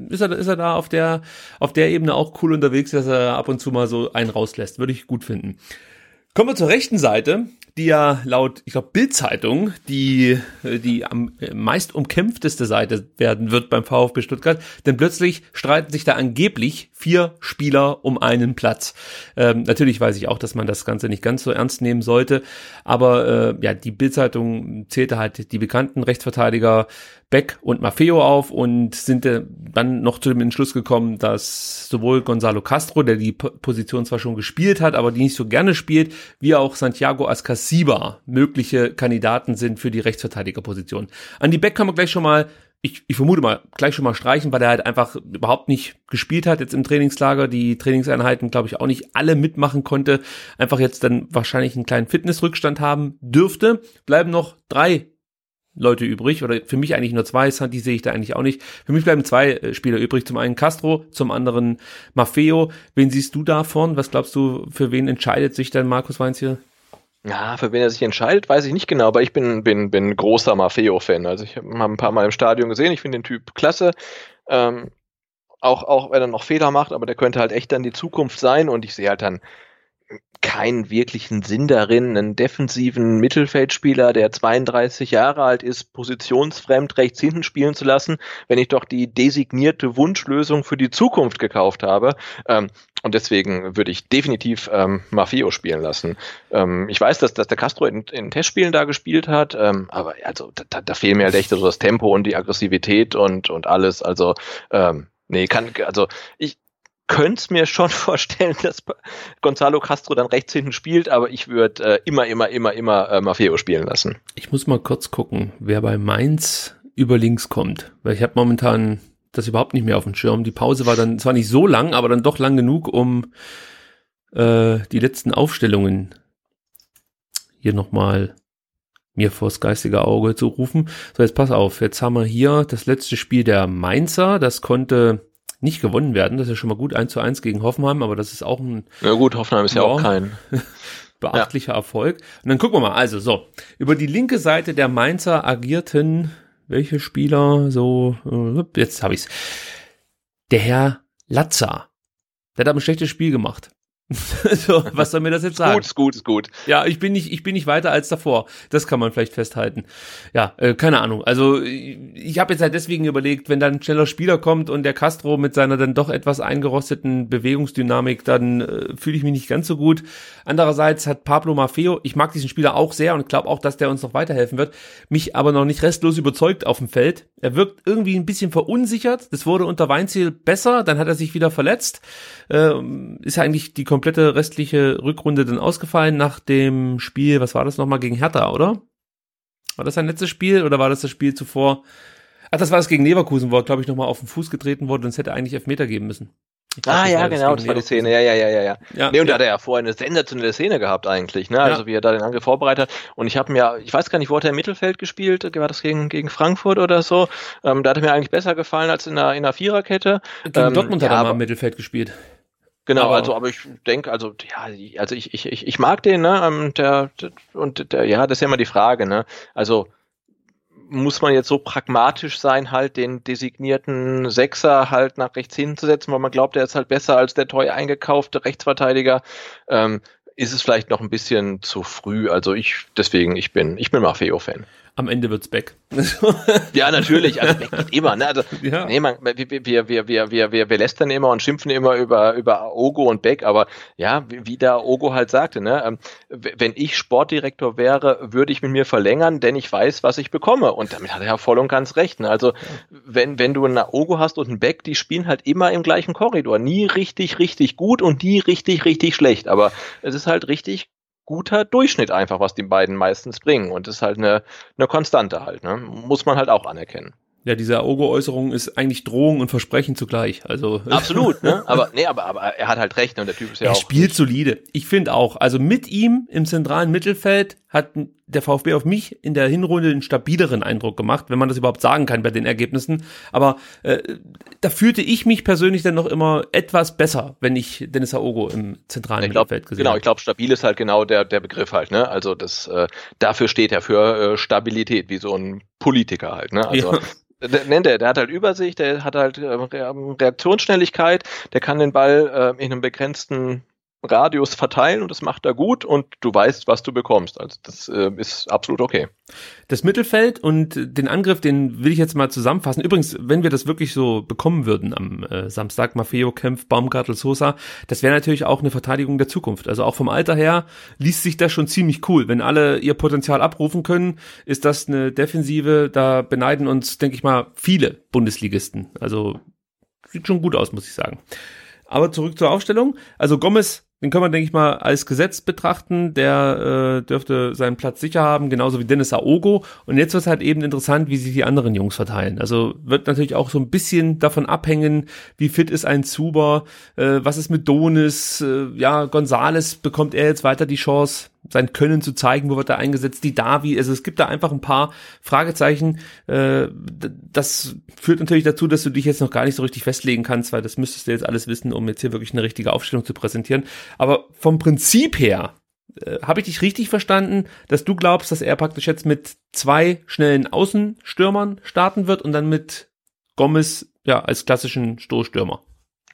ist er, ist er da auf der, auf der Ebene auch cool unterwegs, dass er ab und zu mal so einen rauslässt. Würde ich gut finden. Kommen wir zur rechten Seite, die ja laut, ich glaube, Bild-Zeitung die die am meist umkämpfteste Seite werden wird beim VfB Stuttgart, denn plötzlich streiten sich da angeblich vier Spieler um einen Platz. Ähm, natürlich weiß ich auch, dass man das Ganze nicht ganz so ernst nehmen sollte, aber äh, ja, die Bild-Zeitung zählte halt die bekannten Rechtsverteidiger Beck und Maffeo auf und sind dann noch zu dem Entschluss gekommen, dass sowohl Gonzalo Castro, der die Position zwar schon gespielt hat, aber die nicht so gerne spielt, wie auch Santiago Ascacibar mögliche Kandidaten sind für die Rechtsverteidigerposition. An die Beck kann man gleich schon mal, ich, ich vermute mal, gleich schon mal streichen, weil er halt einfach überhaupt nicht gespielt hat jetzt im Trainingslager, die Trainingseinheiten, glaube ich, auch nicht alle mitmachen konnte, einfach jetzt dann wahrscheinlich einen kleinen Fitnessrückstand haben dürfte. Bleiben noch drei Leute übrig, oder für mich eigentlich nur zwei, die sehe ich da eigentlich auch nicht. Für mich bleiben zwei Spieler übrig, zum einen Castro, zum anderen Maffeo. Wen siehst du da vorn? Was glaubst du, für wen entscheidet sich denn Markus Weinzierl? Ja, für wen er sich entscheidet, weiß ich nicht genau, aber ich bin bin bin großer Maffeo-Fan. Also ich habe ihn ein paar Mal im Stadion gesehen, ich finde den Typ klasse. Ähm, auch, auch wenn er noch Fehler macht, aber der könnte halt echt dann die Zukunft sein und ich sehe halt dann keinen wirklichen Sinn darin, einen defensiven Mittelfeldspieler, der zweiunddreißig Jahre alt ist, positionsfremd rechts hinten spielen zu lassen, wenn ich doch die designierte Wunschlösung für die Zukunft gekauft habe. Ähm, und deswegen würde ich definitiv ähm, Maffeo spielen lassen. Ähm, ich weiß, dass, dass der Castro in, in Testspielen da gespielt hat, ähm, aber also da, da fehlen mir halt echt so das Tempo und die Aggressivität und, und alles. Also ähm, nee, kann, also ich könnt's mir schon vorstellen, dass Gonzalo Castro dann rechts hinten spielt, aber ich würde äh, immer, immer, immer, immer äh, Maffeo spielen lassen. Ich muss mal kurz gucken, wer bei Mainz über links kommt, weil ich habe momentan das überhaupt nicht mehr auf dem Schirm. Die Pause war dann zwar nicht so lang, aber dann doch lang genug, um äh, die letzten Aufstellungen hier nochmal mir vors geistige Auge zu rufen. So, jetzt pass auf, jetzt haben wir hier das letzte Spiel der Mainzer, das konnte nicht gewonnen werden. Das ist ja schon mal gut, eins zu eins gegen Hoffenheim, aber das ist auch ein... Na gut, Hoffenheim ist ja auch kein... beachtlicher ja. Erfolg. Und dann gucken wir mal. Also so, über die linke Seite der Mainzer agierten welche Spieler so... Jetzt habe ich's. Der Herr Latza. Der hat aber ein schlechtes Spiel gemacht. So, was soll mir das jetzt sagen? Gut, ist gut, ist gut. Ja, ich bin nicht, ich bin nicht weiter als davor. Das kann man vielleicht festhalten. Ja, äh, keine Ahnung. Also ich, ich habe jetzt halt deswegen überlegt, wenn dann ein schneller Spieler kommt und der Castro mit seiner dann doch etwas eingerosteten Bewegungsdynamik, dann äh, fühle ich mich nicht ganz so gut. Andererseits hat Pablo Maffeo, ich mag diesen Spieler auch sehr und glaube auch, dass der uns noch weiterhelfen wird, mich aber noch nicht restlos überzeugt auf dem Feld. Er wirkt irgendwie ein bisschen verunsichert. Das wurde unter Weinzierl besser, dann hat er sich wieder verletzt. Äh, ist ja eigentlich die komplette restliche Rückrunde dann ausgefallen nach dem Spiel, was war das nochmal, gegen Hertha, oder? War das sein letztes Spiel oder war das das Spiel zuvor? Ach, das war das gegen Leverkusen, wo er, glaube ich, nochmal auf den Fuß getreten wurde und es hätte eigentlich Elfmeter geben müssen. Ich ah, ja, genau, das war die Szene, ja, ja, ja, ja, ja. ja nee, und ja. Da hat er ja vorher eine sensationelle Szene gehabt eigentlich, ne, also ja. wie er da den Angriff vorbereitet hat und ich habe mir, ich weiß gar nicht, wo hat er im Mittelfeld gespielt, war das gegen gegen Frankfurt oder so, ähm, da hat er mir eigentlich besser gefallen als in einer, in einer Viererkette. Gegen ähm, Dortmund ja, hat er mal im Mittelfeld gespielt. Genau, aber also, aber ich denke, also, ja, also ich, ich, ich, ich mag den, ne, ähm, der, der, und der, ja, das ist ja immer die Frage, ne, also, muss man jetzt so pragmatisch sein, halt den designierten Sechser halt nach rechts hinzusetzen, weil man glaubt, der ist halt besser als der teuer eingekaufte Rechtsverteidiger, ähm, ist es vielleicht noch ein bisschen zu früh, also ich, deswegen, ich bin, ich bin Maffeo-Fan. Am Ende wird's Beck. Ja, natürlich. Also Beck geht immer. Ne? Also, ja. nee, man, wir, wir, wir, wir, wir, wir, wir lästern immer und schimpfen immer über, über Aogo und Beck. Aber ja, wie, wie da Aogo halt sagte, ne, wenn ich Sportdirektor wäre, würde ich mit mir verlängern, denn ich weiß, was ich bekomme. Und damit hat er ja voll und ganz recht. Ne? Also wenn, wenn du einen Aogo hast und einen Beck, die spielen halt immer im gleichen Korridor. Nie richtig, richtig gut und nie richtig, richtig schlecht. Aber es ist halt richtig guter Durchschnitt einfach, was die beiden meistens bringen. Und das ist halt eine, eine Konstante halt, ne? Muss man halt auch anerkennen. Ja, diese Aogo-Äußerung ist eigentlich Drohung und Versprechen zugleich. Also absolut, ne? Aber nee, aber aber er hat halt recht, ne? Und der Typ ist ja er auch. Er spielt solide. Ich finde auch. Also mit ihm im zentralen Mittelfeld hat der VfB auf mich in der Hinrunde einen stabileren Eindruck gemacht, wenn man das überhaupt sagen kann bei den Ergebnissen. Aber äh, da fühlte ich mich persönlich dann noch immer etwas besser, wenn ich Dennis Aogo im zentralen glaub, Mittelfeld gesehen genau, habe. Genau, ich glaube, stabil ist halt genau der der Begriff halt, ne? Also das äh, dafür steht er für äh, Stabilität, wie so ein Politiker halt, ne? Also ja. Nennt er, der hat halt Übersicht, der hat halt Reaktionsschnelligkeit, der kann den Ball äh, in einem begrenzten Radius verteilen und das macht er gut und du weißt, was du bekommst. Also das äh, ist absolut okay. Das Mittelfeld und den Angriff, den will ich jetzt mal zusammenfassen. Übrigens, wenn wir das wirklich so bekommen würden am äh, Samstag, Maffeo, Kempf, Baumgartel, Sosa, das wäre natürlich auch eine Verteidigung der Zukunft. Also auch vom Alter her liest sich das schon ziemlich cool. Wenn alle ihr Potenzial abrufen können, ist das eine Defensive, da beneiden uns, denke ich mal, viele Bundesligisten. Also sieht schon gut aus, muss ich sagen. Aber zurück zur Aufstellung. Also Gomez, den können wir, denke ich mal, als Gesetz betrachten. Der äh, dürfte seinen Platz sicher haben, genauso wie Dennis Aogo. Und jetzt wird es halt eben interessant, wie sich die anderen Jungs verteilen. Also wird natürlich auch so ein bisschen davon abhängen, wie fit ist ein Zuber, äh, was ist mit Donis, äh, ja, González, bekommt er jetzt weiter die Chance, sein Können zu zeigen, wo wird er eingesetzt, Didavi, also es gibt da einfach ein paar Fragezeichen. Äh, das führt natürlich dazu, dass du dich jetzt noch gar nicht so richtig festlegen kannst, weil das müsstest du jetzt alles wissen, um jetzt hier wirklich eine richtige Aufstellung zu präsentieren. Aber vom Prinzip her, äh, habe ich dich richtig verstanden, dass du glaubst, dass er praktisch jetzt mit zwei schnellen Außenstürmern starten wird und dann mit Gomez, ja, als klassischen Stoßstürmer.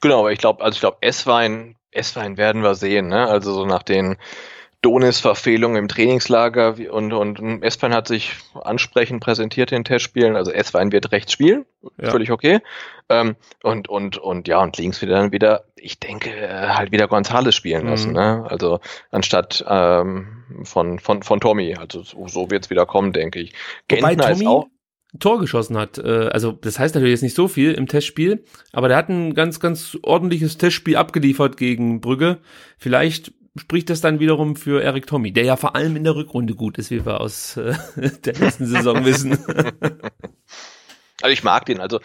Genau, aber ich glaube, also ich glaube, Esswein, Esswein werden wir sehen, ne? Also so nach den Donis-Verfehlung im Trainingslager und, und Esswein hat sich ansprechend präsentiert in Testspielen. Also Esswein wird rechts spielen, ja. Völlig okay. Ähm, und, und, und ja, und links wieder dann wieder, ich denke, halt wieder González spielen mhm. lassen, ne? Also anstatt ähm, von, von, von Tommy. Also so, so wird's wieder kommen, denke ich. Wobei Gentner Tommy ist auch ein Tor geschossen hat. Also das heißt natürlich jetzt nicht so viel im Testspiel, aber der hat ein ganz, ganz ordentliches Testspiel abgeliefert gegen Brügge. Vielleicht spricht das dann wiederum für Eric Tommy, der ja vor allem in der Rückrunde gut ist, wie wir aus äh, der letzten Saison wissen. Also ich mag den, also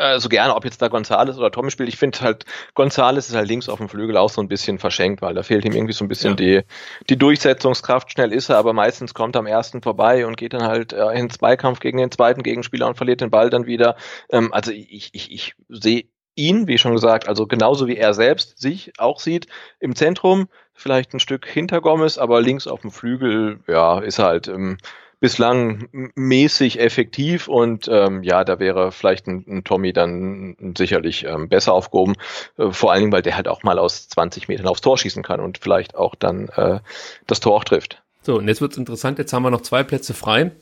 äh, so gerne, ob jetzt da González oder Tommy spielt. Ich finde halt, González ist halt links auf dem Flügel auch so ein bisschen verschenkt, weil da fehlt ihm irgendwie so ein bisschen ja. die die Durchsetzungskraft. Schnell ist er, aber meistens kommt er am ersten vorbei und geht dann halt äh, in den Zweikampf gegen den zweiten Gegenspieler und verliert den Ball dann wieder. Ähm, also ich ich ich sehe ihn, wie schon gesagt, also genauso wie er selbst sich auch sieht, im Zentrum, vielleicht ein Stück hinter Gomez, aber links auf dem Flügel, ja, ist halt ähm, bislang mäßig effektiv und ähm, ja, da wäre vielleicht ein, ein Tommy dann sicherlich ähm, besser aufgehoben, äh, vor allen Dingen, weil der halt auch mal aus zwanzig Metern aufs Tor schießen kann und vielleicht auch dann äh, das Tor auch trifft. So, und jetzt wird's interessant, jetzt haben wir noch zwei Plätze frei,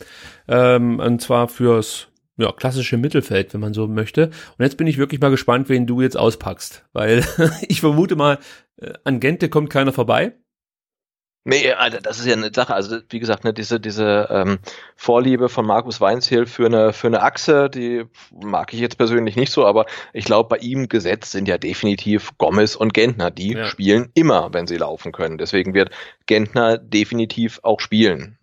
ähm, und zwar fürs ja, klassische Mittelfeld, wenn man so möchte. Und jetzt bin ich wirklich mal gespannt, wen du jetzt auspackst, weil ich vermute mal, an Gente kommt keiner vorbei. Nee, Alter, das ist ja eine Sache. Also wie gesagt, ne, diese diese ähm, Vorliebe von Markus Weinzierl für eine für eine Achse, die mag ich jetzt persönlich nicht so, aber ich glaube, bei ihm gesetzt sind ja definitiv Gomez und Gentner. Die ja. spielen immer, wenn sie laufen können. Deswegen wird Gentner definitiv auch spielen.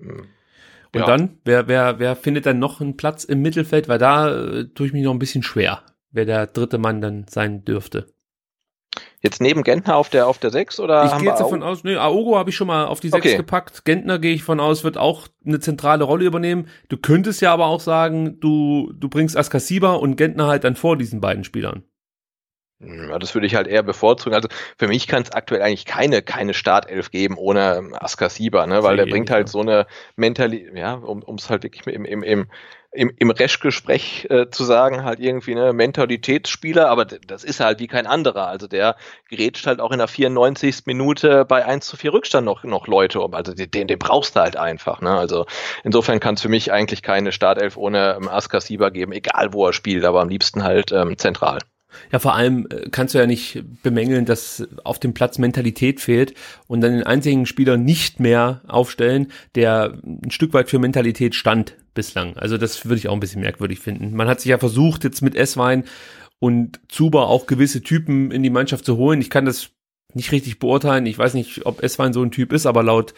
Und ja. dann, wer wer wer findet dann noch einen Platz im Mittelfeld? Weil da äh, tue ich mich noch ein bisschen schwer, wer der dritte Mann dann sein dürfte. Jetzt neben Gentner auf der auf der sechs oder? Ich gehe jetzt davon aus, nee, Aogo habe ich schon mal auf die sechs okay. gepackt. Gentner gehe ich von aus, wird auch eine zentrale Rolle übernehmen. Du könntest ja aber auch sagen, du du bringst Ascacibar und Gentner halt dann vor diesen beiden Spielern. Ja, das würde ich halt eher bevorzugen. Also für mich kann es aktuell eigentlich keine keine Startelf geben ohne Ascacibar, ne, weil der bringt halt ja. so eine Mentalität, ja, um um's halt wirklich im im im im, im Reschke-Sprech äh, zu sagen, halt irgendwie eine Mentalitätsspieler, aber das ist halt wie kein anderer. Also der grätscht halt auch in der vierundneunzigsten Minute bei eins zu vier Rückstand noch, noch Leute um. Also den, den brauchst du halt einfach, ne? Also insofern kann es für mich eigentlich keine Startelf ohne ähm, Ascacibar geben, egal wo er spielt, aber am liebsten halt ähm, zentral. Ja, vor allem kannst du ja nicht bemängeln, dass auf dem Platz Mentalität fehlt und dann den einzigen Spieler nicht mehr aufstellen, der ein Stück weit für Mentalität stand bislang. Also das würde ich auch ein bisschen merkwürdig finden. Man hat sich ja versucht, jetzt mit Esswein und Zuber auch gewisse Typen in die Mannschaft zu holen. Ich kann das nicht richtig beurteilen. Ich weiß nicht, ob Esswein so ein Typ ist, aber laut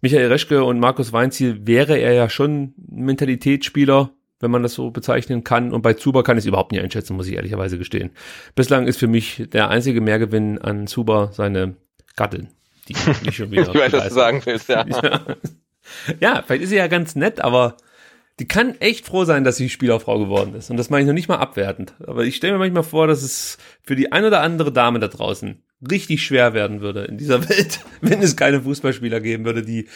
Michael Reschke und Markus Weinzierl wäre er ja schon ein Mentalitätsspieler, wenn man das so bezeichnen kann. Und bei Zuber kann ich es überhaupt nicht einschätzen, muss ich ehrlicherweise gestehen. Bislang ist für mich der einzige Mehrgewinn an Zuber seine Gattin, die mich schon wieder... Ich weiß, was du sagen willst, ja. ja. Ja, vielleicht ist sie ja ganz nett, aber die kann echt froh sein, dass sie Spielerfrau geworden ist. Und das meine ich noch nicht mal abwertend. Aber ich stelle mir manchmal vor, dass es für die ein oder andere Dame da draußen richtig schwer werden würde in dieser Welt, wenn es keine Fußballspieler geben würde, die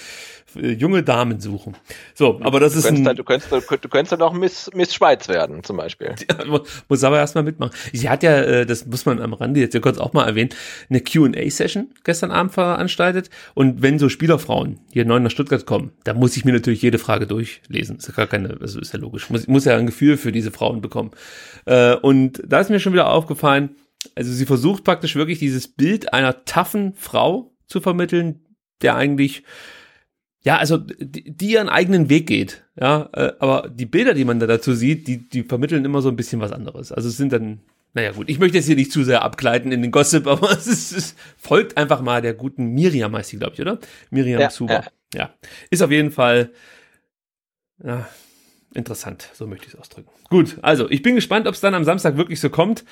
junge Damen suchen. So, aber das du ist ein... Dann, du könntest du könntest dann auch Miss, Miss Schweiz werden, zum Beispiel. Ja, muss aber erstmal mitmachen. Sie hat ja, das muss man am Rande jetzt ja kurz auch mal erwähnen, eine Q und A-Session gestern Abend veranstaltet. Und wenn so Spielerfrauen hier neu nach Stuttgart kommen, da muss ich mir natürlich jede Frage durchlesen. Ist ja gar keine, also ist ja logisch. Muss, muss ja ein Gefühl für diese Frauen bekommen. Und da ist mir schon wieder aufgefallen, also sie versucht praktisch wirklich dieses Bild einer taffen Frau zu vermitteln, der eigentlich, ja, also die, die ihren eigenen Weg geht, ja, aber die Bilder, die man da dazu sieht, die die vermitteln immer so ein bisschen was anderes. Also es sind dann, naja gut, ich möchte jetzt hier nicht zu sehr abgleiten in den Gossip, aber es, ist, es folgt einfach mal der guten Miriam, heißt sie, glaube ich, oder? Miriam ja, Zuber, ja. ja. Ist auf jeden Fall, ja, interessant, so möchte ich es ausdrücken. Gut, also ich bin gespannt, ob es dann am Samstag wirklich so kommt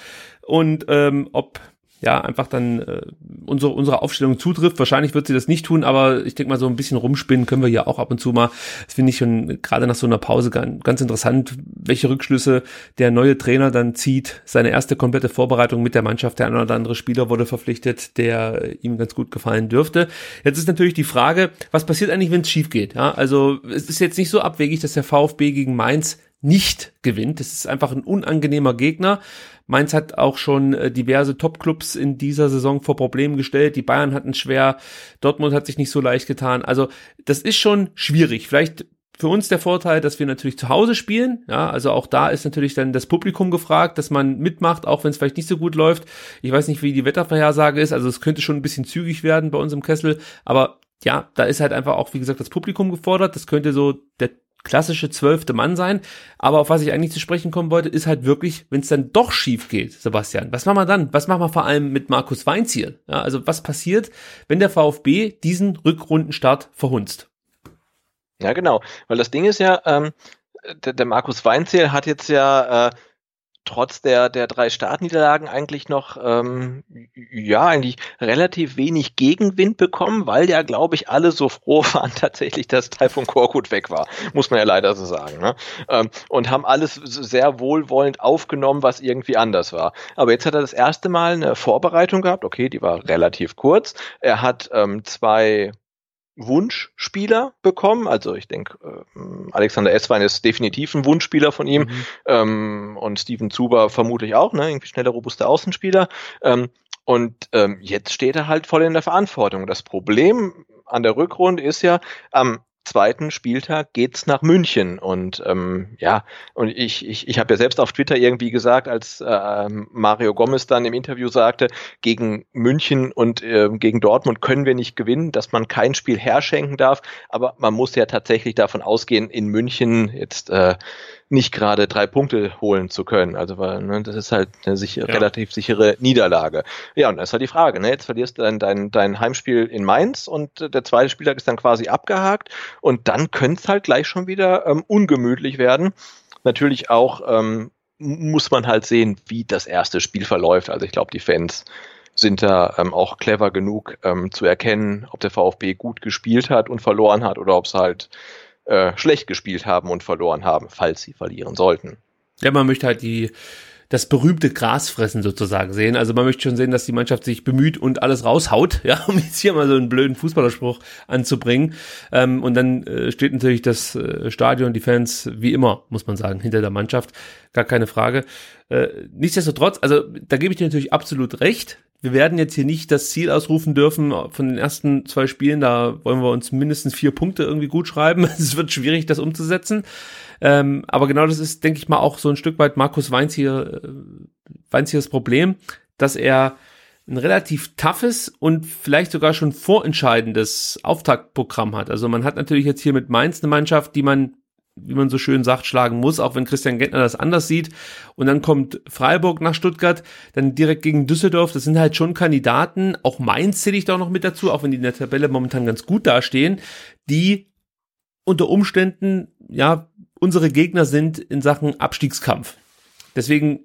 und ähm, ob ja einfach dann äh, unsere, unsere Aufstellung zutrifft. Wahrscheinlich wird sie das nicht tun, aber ich denke mal, so ein bisschen rumspinnen können wir ja auch ab und zu mal. Das finde ich schon gerade nach so einer Pause ganz interessant, welche Rückschlüsse der neue Trainer dann zieht. Seine erste komplette Vorbereitung mit der Mannschaft, der ein oder andere Spieler wurde verpflichtet, der ihm ganz gut gefallen dürfte. Jetzt ist natürlich die Frage, was passiert eigentlich, wenn es schief geht? Ja, also es ist jetzt nicht so abwegig, dass der VfB gegen Mainz nicht gewinnt. Das ist einfach ein unangenehmer Gegner. Mainz hat auch schon diverse Top-Clubs in dieser Saison vor Problemen gestellt. Die Bayern hatten schwer, Dortmund hat sich nicht so leicht getan. Also das ist schon schwierig. Vielleicht für uns der Vorteil, dass wir natürlich zu Hause spielen. Ja, also auch da ist natürlich dann das Publikum gefragt, dass man mitmacht, auch wenn es vielleicht nicht so gut läuft. Ich weiß nicht, wie die Wettervorhersage ist. Also es könnte schon ein bisschen zügig werden bei uns im Kessel. Aber ja, da ist halt einfach auch, wie gesagt, das Publikum gefordert. Das könnte so der klassische zwölfte Mann sein, aber auf was ich eigentlich zu sprechen kommen wollte, ist halt wirklich, wenn es dann doch schief geht, Sebastian, was machen wir dann? Was machen wir vor allem mit Markus Weinzierl? Ja, also was passiert, wenn der VfB diesen Rückrundenstart verhunzt? Ja, genau, weil das Ding ist ja, ähm, der, der Markus Weinzierl hat jetzt ja äh, trotz der, der drei Startniederlagen eigentlich noch ähm, ja eigentlich relativ wenig Gegenwind bekommen, weil ja, glaube ich, alle so froh waren tatsächlich, dass Taifun Korkut weg war, muss man ja leider so sagen, ne? Ähm, und haben alles sehr wohlwollend aufgenommen, was irgendwie anders war. Aber jetzt hat er das erste Mal eine Vorbereitung gehabt, okay, die war relativ kurz. Er hat ähm, zwei Wunschspieler bekommen, also ich denke, äh, Alexander Esswein ist definitiv ein Wunschspieler von ihm, mhm. ähm, und Steven Zuber vermutlich auch, ne, irgendwie schneller, robuster Außenspieler, ähm, und ähm, jetzt steht er halt voll in der Verantwortung. Das Problem an der Rückrunde ist ja, am zweiten Spieltag geht's nach München und ähm, ja, und ich ich ich habe ja selbst auf Twitter irgendwie gesagt, als äh, Mario Gomez dann im Interview sagte, gegen München und äh, gegen Dortmund können wir nicht gewinnen, dass man kein Spiel herschenken darf, aber man muss ja tatsächlich davon ausgehen, in München jetzt äh, nicht gerade drei Punkte holen zu können, also weil, ne, das ist halt eine sichere, ja. relativ sichere Niederlage. Ja, und das ist halt die Frage, ne, jetzt verlierst du dein, dein, dein Heimspiel in Mainz und äh, der zweite Spieltag ist dann quasi abgehakt und dann könnte es halt gleich schon wieder ähm, ungemütlich werden. Natürlich auch ähm, muss man halt sehen, wie das erste Spiel verläuft, also ich glaube, die Fans sind da ähm, auch clever genug ähm, zu erkennen, ob der VfB gut gespielt hat und verloren hat oder ob es halt Äh, schlecht gespielt haben und verloren haben, falls sie verlieren sollten. Ja, man möchte halt die das berühmte Grasfressen sozusagen sehen. Also man möchte schon sehen, dass die Mannschaft sich bemüht und alles raushaut, ja, um jetzt hier mal so einen blöden Fußballerspruch anzubringen. Ähm, und dann äh, steht natürlich das äh, Stadion, die Fans, wie immer, muss man sagen, hinter der Mannschaft. Gar keine Frage. Äh, nichtsdestotrotz, also da gebe ich dir natürlich absolut recht. Wir werden jetzt hier nicht das Ziel ausrufen dürfen von den ersten zwei Spielen. Da wollen wir uns mindestens vier Punkte irgendwie gut schreiben. Es wird schwierig, das umzusetzen. Ähm, aber genau das ist, denke ich mal, auch so ein Stück weit Markus Weinzierl, äh, Weinzierls Problem, dass er ein relativ toughes und vielleicht sogar schon vorentscheidendes Auftaktprogramm hat. Also man hat natürlich jetzt hier mit Mainz eine Mannschaft, die man wie man so schön sagt, schlagen muss, auch wenn Christian Gentner das anders sieht. Und dann kommt Freiburg nach Stuttgart, dann direkt gegen Düsseldorf. Das sind halt schon Kandidaten. Auch Mainz zähle ich da auch noch mit dazu, auch wenn die in der Tabelle momentan ganz gut dastehen, die unter Umständen, ja, unsere Gegner sind in Sachen Abstiegskampf. Deswegen,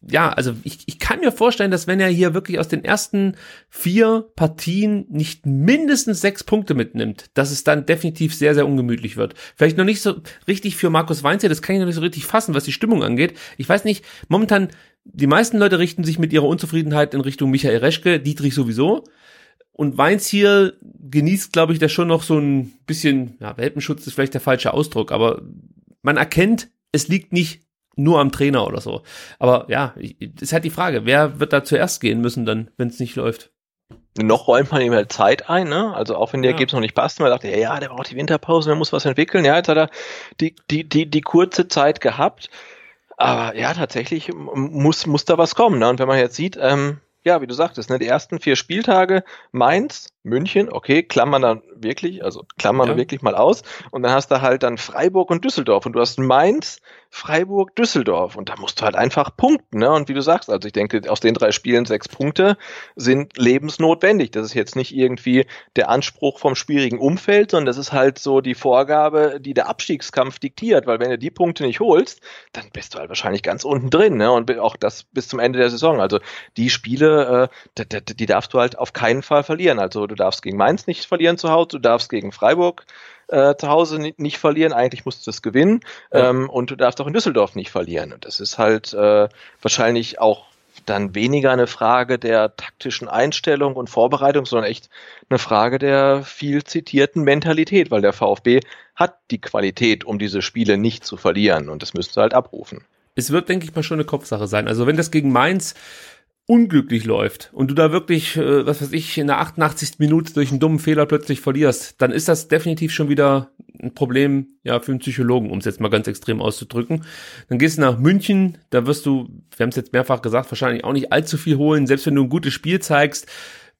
ja, also ich, ich kann mir vorstellen, dass wenn er hier wirklich aus den ersten vier Partien nicht mindestens sechs Punkte mitnimmt, dass es dann definitiv sehr, sehr ungemütlich wird. Vielleicht noch nicht so richtig für Markus Weinzierl, das kann ich noch nicht so richtig fassen, was die Stimmung angeht. Ich weiß nicht, momentan, die meisten Leute richten sich mit ihrer Unzufriedenheit in Richtung Michael Reschke, Dietrich sowieso. Und Weinzierl genießt, glaube ich, da schon noch so ein bisschen, ja, Welpenschutz ist vielleicht der falsche Ausdruck, aber man erkennt, es liegt nicht nur am Trainer oder so. Aber ja, ist halt die Frage, wer wird da zuerst gehen müssen dann, wenn es nicht läuft? Noch räumt man ihm halt Zeit ein, ne? Also auch wenn der Ergebnis ja noch nicht passt, man dachte, ja, der braucht die Winterpause, der muss was entwickeln. Ja, jetzt hat er die, die, die, die kurze Zeit gehabt. Aber ja, tatsächlich muss, muss da was kommen, ne? Und wenn man jetzt sieht, ähm, ja, wie du sagtest, ne, die ersten vier Spieltage, Mainz, München, okay, klammern dann wirklich, also klammern ja. wirklich mal aus. Und dann hast du halt dann Freiburg und Düsseldorf. Und du hast Mainz, Freiburg, Düsseldorf. Und da musst du halt einfach punkten, ne? Und wie du sagst, also ich denke, aus den drei Spielen sechs Punkte sind lebensnotwendig. Das ist jetzt nicht irgendwie der Anspruch vom schwierigen Umfeld, sondern das ist halt so die Vorgabe, die der Abstiegskampf diktiert. Weil wenn du die Punkte nicht holst, dann bist du halt wahrscheinlich ganz unten drin, ne? Und auch das bis zum Ende der Saison. Also die Spiele, äh, die, die darfst du halt auf keinen Fall verlieren. Also du darfst gegen Mainz nicht verlieren zu Hause, du darfst gegen Freiburg äh, zu Hause nicht, nicht verlieren, eigentlich musst du es gewinnen, ja. ähm, und du darfst auch in Düsseldorf nicht verlieren. Und das ist halt äh, wahrscheinlich auch dann weniger eine Frage der taktischen Einstellung und Vorbereitung, sondern echt eine Frage der viel zitierten Mentalität, weil der VfB hat die Qualität, um diese Spiele nicht zu verlieren, und das müssen sie halt abrufen. Es wird, denke ich mal, schon eine Kopfsache sein. Also wenn das gegen Mainz unglücklich läuft und du da wirklich, äh, was weiß ich, in der achtundachtzigsten Minute durch einen dummen Fehler plötzlich verlierst, dann ist das definitiv schon wieder ein Problem, ja, für einen Psychologen, um es jetzt mal ganz extrem auszudrücken. Dann gehst du nach München, da wirst du, wir haben es jetzt mehrfach gesagt, wahrscheinlich auch nicht allzu viel holen. Selbst wenn du ein gutes Spiel zeigst,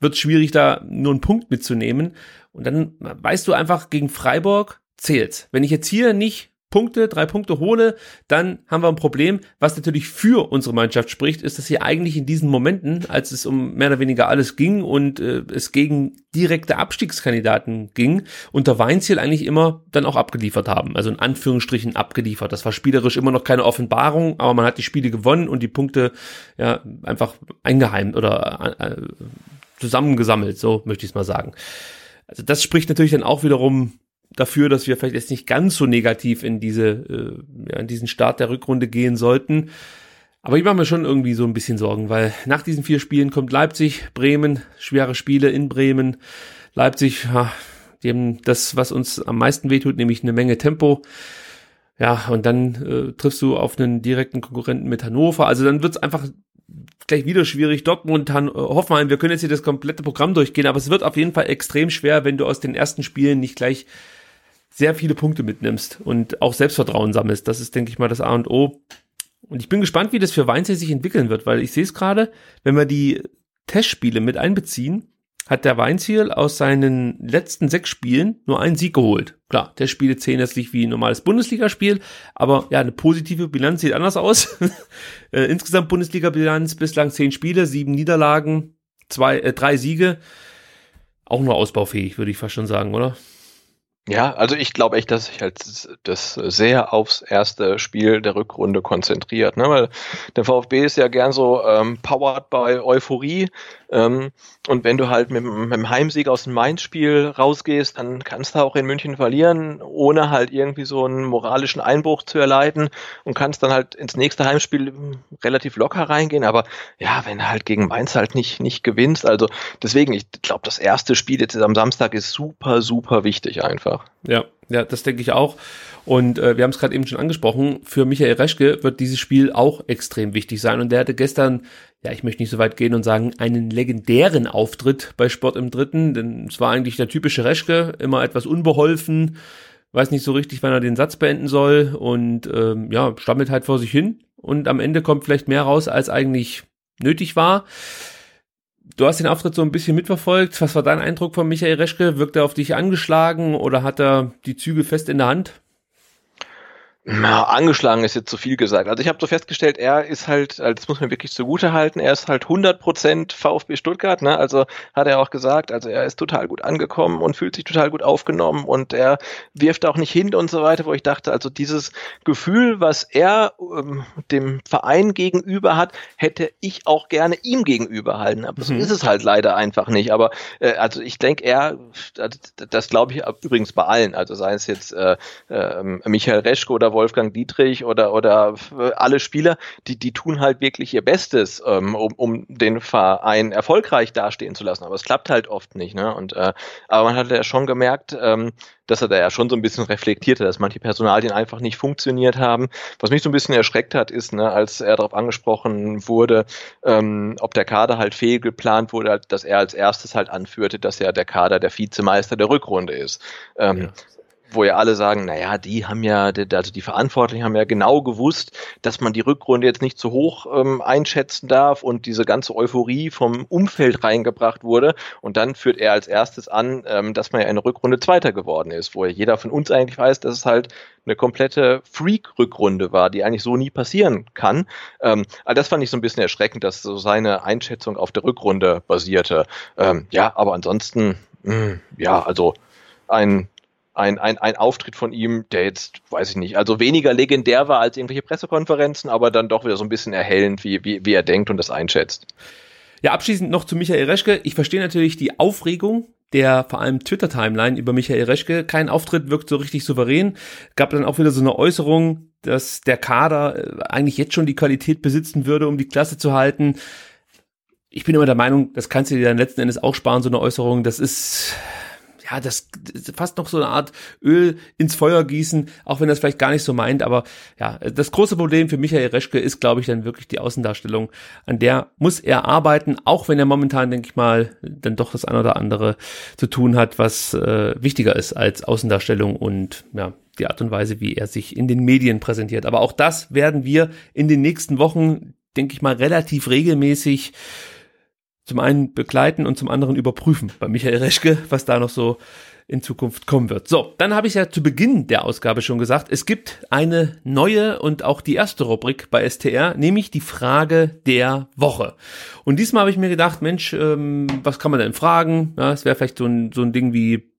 wird es schwierig, da nur einen Punkt mitzunehmen. Und dann weißt du einfach, gegen Freiburg zählt's. Wenn ich jetzt hier nicht Punkte, drei Punkte hole, dann haben wir ein Problem. Was natürlich für unsere Mannschaft spricht, ist, dass sie eigentlich in diesen Momenten, als es um mehr oder weniger alles ging und äh, es gegen direkte Abstiegskandidaten ging, unter Weinzierl eigentlich immer dann auch abgeliefert haben. Also in Anführungsstrichen abgeliefert. Das war spielerisch immer noch keine Offenbarung, aber man hat die Spiele gewonnen und die Punkte ja einfach eingeheimt oder äh, zusammengesammelt, so möchte ich es mal sagen. Also das spricht natürlich dann auch wiederum dafür, dass wir vielleicht jetzt nicht ganz so negativ in diese, äh, ja, in diesen Start der Rückrunde gehen sollten. Aber ich mache mir schon irgendwie so ein bisschen Sorgen, weil nach diesen vier Spielen kommt Leipzig, Bremen, schwere Spiele in Bremen. Leipzig, ja, die haben das, was uns am meisten wehtut, nämlich eine Menge Tempo. Ja, und dann äh, triffst du auf einen direkten Konkurrenten mit Hannover. Also dann wird's einfach gleich wieder schwierig. Dortmund, Hoffenheim, wir können jetzt hier das komplette Programm durchgehen, aber es wird auf jeden Fall extrem schwer, wenn du aus den ersten Spielen nicht gleich sehr viele Punkte mitnimmst und auch Selbstvertrauen sammelst. Das ist, denke ich mal, das A und O. Und ich bin gespannt, wie das für Weinzierl sich entwickeln wird, weil ich sehe es gerade, wenn wir die Testspiele mit einbeziehen, hat der Weinzierl aus seinen letzten sechs Spielen nur einen Sieg geholt. Klar, Testspiele zählen jetzt nicht wie ein normales Bundesligaspiel, aber ja, eine positive Bilanz sieht anders aus. Insgesamt Bundesliga-Bilanz, bislang zehn Spiele, sieben Niederlagen, zwei, äh, drei Siege. Auch nur ausbaufähig, würde ich fast schon sagen, oder? Ja, also ich glaube echt, dass sich halt das sehr aufs erste Spiel der Rückrunde konzentriert, ne? Weil der VfB ist ja gern so ähm, powered by Euphorie, ähm, und wenn du halt mit, mit dem Heimsieg aus dem Mainz-Spiel rausgehst, dann kannst du auch in München verlieren, ohne halt irgendwie so einen moralischen Einbruch zu erleiden, und kannst dann halt ins nächste Heimspiel relativ locker reingehen, aber ja, wenn du halt gegen Mainz halt nicht nicht gewinnst, also deswegen, ich glaube, das erste Spiel jetzt am Samstag ist super, super wichtig einfach. Ja, ja, das denke ich auch. Und äh, wir haben es gerade eben schon angesprochen, für Michael Reschke wird dieses Spiel auch extrem wichtig sein. Und der hatte gestern, ja, ich möchte nicht so weit gehen und sagen, einen legendären Auftritt bei Sport im Dritten. Denn es war eigentlich der typische Reschke, immer etwas unbeholfen, weiß nicht so richtig, wann er den Satz beenden soll. Und ähm, ja, stammelt halt vor sich hin. Und am Ende kommt vielleicht mehr raus, als eigentlich nötig war. Du hast den Auftritt so ein bisschen mitverfolgt. Was war dein Eindruck von Michael Reschke? Wirkt er auf dich angeschlagen oder hat er die Zügel fest in der Hand? Na, angeschlagen ist jetzt zu viel gesagt. Also ich habe so festgestellt, er ist halt, also das muss man wirklich zugute halten, er ist halt hundert Prozent VfB Stuttgart, ne? Also hat er auch gesagt, also er ist total gut angekommen und fühlt sich total gut aufgenommen und er wirft auch nicht hin und so weiter, wo ich dachte, also dieses Gefühl, was er ähm, dem Verein gegenüber hat, hätte ich auch gerne ihm gegenüber halten. Aber so mhm. ist es halt leider einfach nicht. Aber äh, also ich denke, er, das glaube ich übrigens bei allen, also sei es jetzt äh, äh, Michael Reschke oder Wolfgang Dietrich oder oder alle Spieler, die die tun halt wirklich ihr Bestes, ähm, um, um den Verein erfolgreich dastehen zu lassen. Aber es klappt halt oft nicht, ne? Und äh, aber man hat ja schon gemerkt, ähm, dass er da ja schon so ein bisschen reflektierte, dass manche Personalien einfach nicht funktioniert haben. Was mich so ein bisschen erschreckt hat, ist, ne, als er darauf angesprochen wurde, ähm, ob der Kader halt fehlgeplant wurde, dass er als erstes halt anführte, dass ja der Kader der Vizemeister der Rückrunde ist. Ähm, ja. Wo ja alle sagen, naja, die haben ja, also die Verantwortlichen haben ja genau gewusst, dass man die Rückrunde jetzt nicht zu hoch ähm, einschätzen darf und diese ganze Euphorie vom Umfeld reingebracht wurde. Und dann führt er als erstes an, ähm, dass man ja in der Rückrunde Zweiter geworden ist, wo ja jeder von uns eigentlich weiß, dass es halt eine komplette Freak-Rückrunde war, die eigentlich so nie passieren kann. Ähm, also das fand ich so ein bisschen erschreckend, dass so seine Einschätzung auf der Rückrunde basierte. Ähm, ja, aber ansonsten, mh, ja, also ein Ein, ein, ein Auftritt von ihm, der jetzt, weiß ich nicht, also weniger legendär war als irgendwelche Pressekonferenzen, aber dann doch wieder so ein bisschen erhellend, wie, wie, wie er denkt und das einschätzt. Ja, abschließend noch zu Michael Reschke. Ich verstehe natürlich die Aufregung der vor allem Twitter-Timeline über Michael Reschke. Kein Auftritt wirkt so richtig souverän. Gab dann auch wieder so eine Äußerung, dass der Kader eigentlich jetzt schon die Qualität besitzen würde, um die Klasse zu halten. Ich bin immer der Meinung, das kannst du dir dann letzten Endes auch sparen, so eine Äußerung. Das ist... ja, das fast noch so eine Art Öl ins Feuer gießen, auch wenn er es vielleicht gar nicht so meint, aber ja, das große Problem für Michael Reschke ist, glaube ich, dann wirklich die Außendarstellung, an der muss er arbeiten, auch wenn er momentan, denke ich mal, dann doch das ein oder andere zu tun hat, was äh, wichtiger ist als Außendarstellung und ja, die Art und Weise, wie er sich in den Medien präsentiert. Aber auch das werden wir in den nächsten Wochen, denke ich mal, relativ regelmäßig zum einen begleiten und zum anderen überprüfen bei Michael Reschke, was da noch so in Zukunft kommen wird. So, dann habe ich ja zu Beginn der Ausgabe schon gesagt, es gibt eine neue und auch die erste Rubrik bei S T R, nämlich die Frage der Woche. Und diesmal habe ich mir gedacht, Mensch, ähm, was kann man denn fragen? Ja, es wäre vielleicht so ein, so ein Ding wie,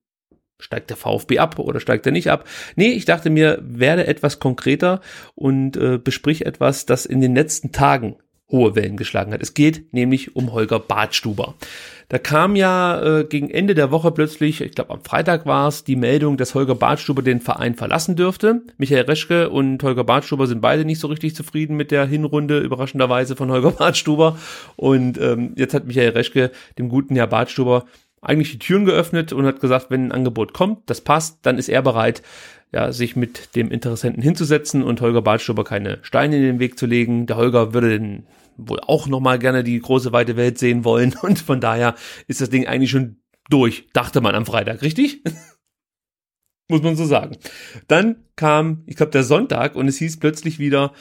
steigt der VfB ab oder steigt er nicht ab? Nee, ich dachte mir, werde etwas konkreter und äh, besprich etwas, das in den letzten Tagen hohe Wellen geschlagen hat. Es geht nämlich um Holger Badstuber. Da kam ja äh, gegen Ende der Woche plötzlich, ich glaube am Freitag war es, die Meldung, dass Holger Badstuber den Verein verlassen dürfte. Michael Reschke und Holger Badstuber sind beide nicht so richtig zufrieden mit der Hinrunde, überraschenderweise von Holger Badstuber. Und ähm, jetzt hat Michael Reschke dem guten Herr Badstuber eigentlich die Türen geöffnet und hat gesagt, wenn ein Angebot kommt, das passt, dann ist er bereit, ja, sich mit dem Interessenten hinzusetzen und Holger Badstuber keine Steine in den Weg zu legen. Der Holger würde den wohl auch nochmal gerne die große weite Welt sehen wollen und von daher ist das Ding eigentlich schon durch, dachte man am Freitag, richtig? Muss man so sagen. Dann kam, ich glaube, der Sonntag und es hieß plötzlich wieder,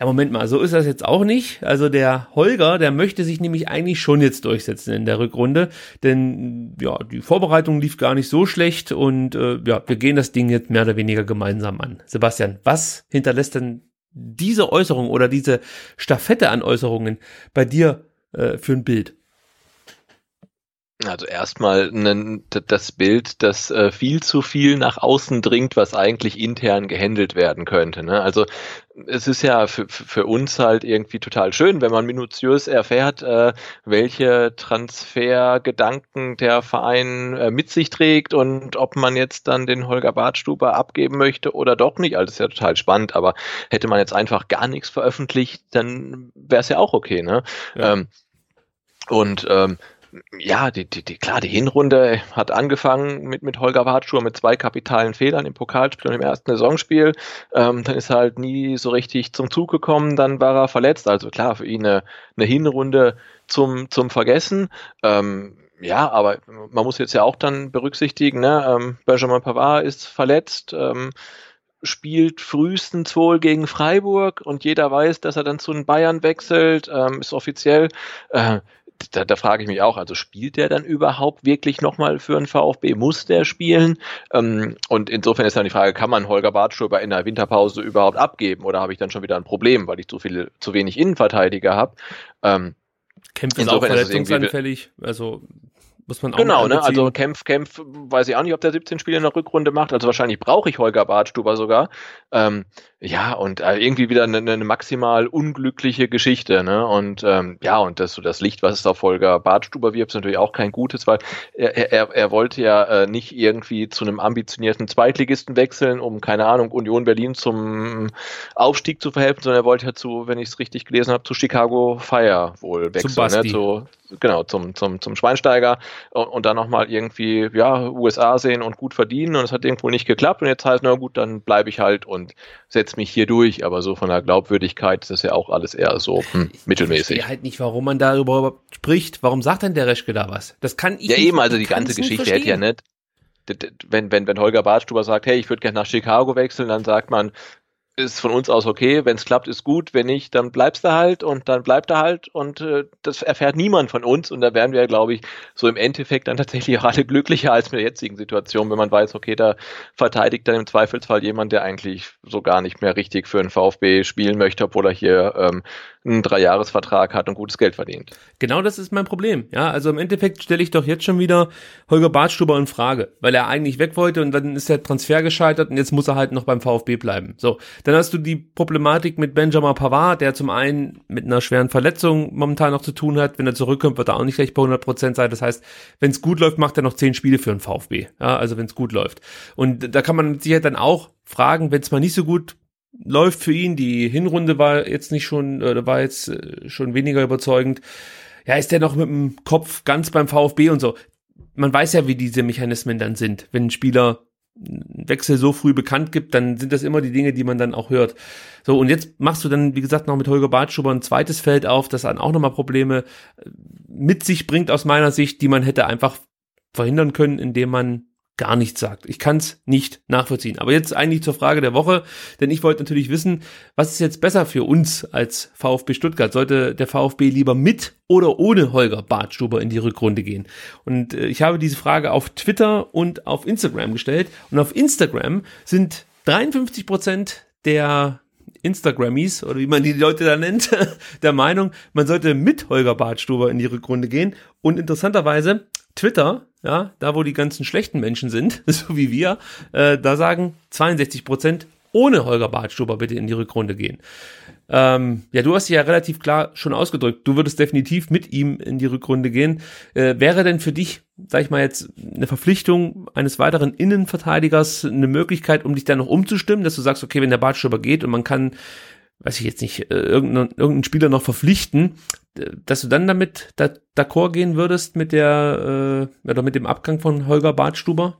ja Moment mal, so ist das jetzt auch nicht. Also der Holger, der möchte sich nämlich eigentlich schon jetzt durchsetzen in der Rückrunde, denn ja, die Vorbereitung lief gar nicht so schlecht und äh, ja, wir gehen das Ding jetzt mehr oder weniger gemeinsam an. Sebastian, was hinterlässt denn diese Äußerung oder diese Staffette an Äußerungen bei dir äh, für ein Bild? Also erstmal ne, das Bild, das äh, viel zu viel nach außen dringt, was eigentlich intern gehandelt werden könnte, ne? Also es ist ja für, für uns halt irgendwie total schön, wenn man minutiös erfährt, äh, welche Transfergedanken der Verein äh, mit sich trägt und ob man jetzt dann den Holger Badstuber abgeben möchte oder doch nicht. Alles ist ja total spannend, aber hätte man jetzt einfach gar nichts veröffentlicht, dann wäre es ja auch okay, ne? Ja. Ähm, und ähm, Ja, die, die, die, klar, die Hinrunde hat angefangen mit, mit Holger Badstuber mit zwei kapitalen Fehlern im Pokalspiel und im ersten Saisonspiel. Ähm, dann ist er halt nie so richtig zum Zug gekommen, dann war er verletzt. Also klar, für ihn eine, eine Hinrunde zum, zum Vergessen. Ähm, ja, aber man muss jetzt ja auch dann berücksichtigen, ne? ähm, Benjamin Pavard ist verletzt, ähm, spielt frühestens wohl gegen Freiburg und jeder weiß, dass er dann zu den Bayern wechselt, ähm, ist offiziell. Äh, da, da frage ich mich auch, also spielt der dann überhaupt wirklich nochmal für den VfB? Muss der spielen? Ähm, und insofern ist dann die Frage, kann man Holger Badstuber in der Winterpause überhaupt abgeben? Oder habe ich dann schon wieder ein Problem, weil ich zu viele, zu wenig Innenverteidiger habe? Ähm, Kämpft ist auch verletzungsanfällig, also... Muss man auch genau, ne? Also Kempf, Kempf, weiß ich auch nicht, ob der siebzehn Spiele in der Rückrunde macht. Also wahrscheinlich brauche ich Holger Badstuber sogar. Ähm, ja, und äh, irgendwie wieder eine, eine maximal unglückliche Geschichte, ne? Und ähm, ja, und das so das Licht, was es auf Holger Badstuber wirft, ist natürlich auch kein gutes, weil er, er, er wollte ja äh, nicht irgendwie zu einem ambitionierten Zweitligisten wechseln, um, keine Ahnung, Union Berlin zum Aufstieg zu verhelfen, sondern er wollte ja zu, wenn ich es richtig gelesen habe, zu Chicago Fire wohl wechseln. Zum Basti. Ne? Zu, genau, zum, zum, zum Schweinsteiger. Und dann nochmal irgendwie, ja, U S A sehen und gut verdienen, und es hat irgendwo nicht geklappt, und jetzt heißt, na gut, dann bleibe ich halt und setze mich hier durch, aber so von der Glaubwürdigkeit ist das ja auch alles eher so hm, mittelmäßig. Ich verstehe halt nicht, warum man darüber überhaupt spricht, warum sagt denn der Reschke da was? Das kann ich ja nicht. Ja eben, also die ganze Geschichte hätte ja nicht, wenn, wenn, wenn Holger Badstuber sagt, hey, ich würde gerne nach Chicago wechseln, dann sagt man, ist von uns aus okay, wenn es klappt, ist gut, wenn nicht, dann bleibst du halt und dann bleibt er halt und äh, das erfährt niemand von uns, und da wären wir, glaube ich, so im Endeffekt dann tatsächlich auch alle glücklicher als mit der jetzigen Situation, wenn man weiß, okay, da verteidigt dann im Zweifelsfall jemand, der eigentlich so gar nicht mehr richtig für den VfB spielen möchte, obwohl er hier ähm, einen Dreijahresvertrag hat und gutes Geld verdient. Genau, das ist mein Problem. Ja, also im Endeffekt stelle ich doch jetzt schon wieder Holger Badstuber in Frage, weil er eigentlich weg wollte und dann ist der Transfer gescheitert und jetzt muss er halt noch beim VfB bleiben. So. Dann hast du die Problematik mit Benjamin Pavard, der zum einen mit einer schweren Verletzung momentan noch zu tun hat. Wenn er zurückkommt, wird er auch nicht gleich bei hundert Prozent sein. Das heißt, wenn es gut läuft, macht er noch zehn Spiele für den VfB. Ja, also wenn es gut läuft. Und da kann man mit Sicherheit dann auch fragen, wenn es mal nicht so gut läuft für ihn, die Hinrunde war jetzt nicht schon, oder war jetzt schon weniger überzeugend. Ja, ist der noch mit dem Kopf ganz beim VfB und so. Man weiß ja, wie diese Mechanismen dann sind, wenn ein Spieler Wechsel so früh bekannt gibt, dann sind das immer die Dinge, die man dann auch hört. So, und jetzt machst du dann, wie gesagt, noch mit Holger Badstuber ein zweites Feld auf, das dann auch nochmal Probleme mit sich bringt, aus meiner Sicht, die man hätte einfach verhindern können, indem man gar nichts sagt. Ich kann es nicht nachvollziehen. Aber jetzt eigentlich zur Frage der Woche, denn ich wollte natürlich wissen, was ist jetzt besser für uns als VfB Stuttgart? Sollte der VfB lieber mit oder ohne Holger Badstuber in die Rückrunde gehen? Und ich habe diese Frage auf Twitter und auf Instagram gestellt. Und auf Instagram sind dreiundfünfzig Prozent der Instagrammies, oder wie man die Leute da nennt, der Meinung, man sollte mit Holger Badstuber in die Rückrunde gehen. Und interessanterweise Twitter, ja, da wo die ganzen schlechten Menschen sind, so wie wir, äh, da sagen zweiundsechzig Prozent ohne Holger Badstuber bitte in die Rückrunde gehen. Ähm, ja, du hast dich ja relativ klar schon ausgedrückt, du würdest definitiv mit ihm in die Rückrunde gehen. Äh, wäre denn für dich, sag ich mal jetzt, eine Verpflichtung eines weiteren Innenverteidigers eine Möglichkeit, um dich dann noch umzustimmen, dass du sagst, okay, wenn der Badstuber geht und man kann, weiß ich jetzt nicht, irgendeinen, irgendeinen Spieler noch verpflichten, dass du dann damit d'accord gehen würdest mit der äh, oder mit dem Abgang von Holger Badstuber?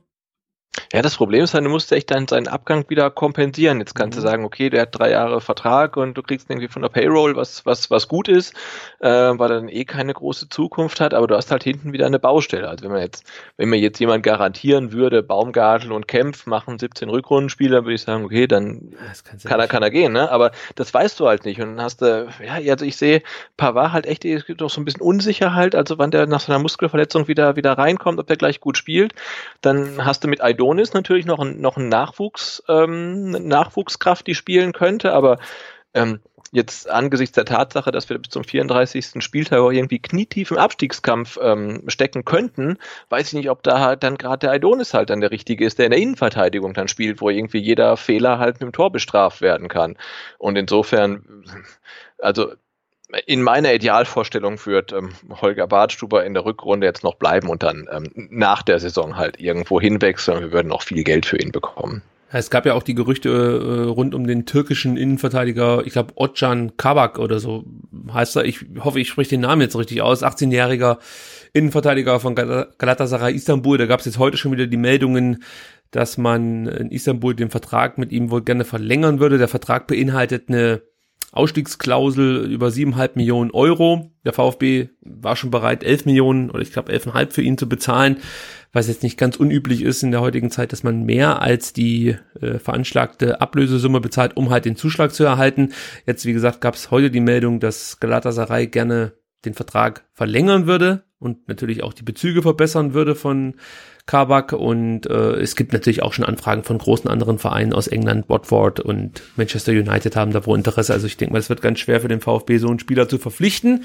Ja, das Problem ist dann, du musst echt dann seinen Abgang wieder kompensieren. Jetzt kannst mhm. du sagen, okay, der hat drei Jahre Vertrag und du kriegst irgendwie von der Payroll, was was was gut ist, äh, weil er dann eh keine große Zukunft hat, aber du hast halt hinten wieder eine Baustelle. Also wenn man jetzt, wenn mir jetzt jemand garantieren würde, Baumgartel und Kempf machen siebzehn Rückrundenspiele, dann würde ich sagen, okay, dann kann, kann er kann er gehen, ne? Aber das weißt du halt nicht, und dann hast du, ja, also ich sehe Pavard halt echt, es gibt doch so ein bisschen Unsicherheit, also wann der nach seiner Muskelverletzung wieder wieder reinkommt, ob der gleich gut spielt. Dann hast du mit Donis natürlich noch ein, noch ein Nachwuchs, ähm, Nachwuchskraft, die spielen könnte, aber ähm, jetzt angesichts der Tatsache, dass wir bis zum vierunddreißigsten Spieltag auch irgendwie knietief im Abstiegskampf ähm, stecken könnten, weiß ich nicht, ob da halt dann gerade der Adonis halt dann der Richtige ist, der in der Innenverteidigung dann spielt, wo irgendwie jeder Fehler halt mit dem Tor bestraft werden kann. Und insofern, also in meiner Idealvorstellung wird ähm, Holger Badstuber in der Rückrunde jetzt noch bleiben und dann ähm, nach der Saison halt irgendwo hinwechseln. Wir würden auch viel Geld für ihn bekommen. Es gab ja auch die Gerüchte äh, rund um den türkischen Innenverteidiger, ich glaube Otcan Kabak oder so heißt er. Ich hoffe, ich spreche den Namen jetzt richtig aus. achtzehnjähriger Innenverteidiger von Gal- Galatasaray Istanbul. Da gab es jetzt heute schon wieder die Meldungen, dass man in Istanbul den Vertrag mit ihm wohl gerne verlängern würde. Der Vertrag beinhaltet eine Ausstiegsklausel über siebeneinhalb Millionen Euro. Der VfB war schon bereit, elf Millionen oder ich glaube elfeinhalb für ihn zu bezahlen, was jetzt nicht ganz unüblich ist in der heutigen Zeit, dass man mehr als die äh, veranschlagte Ablösesumme bezahlt, um halt den Zuschlag zu erhalten. Jetzt, wie gesagt, gab es heute die Meldung, dass Galatasaray gerne den Vertrag verlängern würde und natürlich auch die Bezüge verbessern würde von Kabak. Und äh, es gibt natürlich auch schon Anfragen von großen anderen Vereinen aus England, Watford und Manchester United haben da wohl Interesse. Also ich denke mal, es wird ganz schwer für den VfB, so einen Spieler zu verpflichten.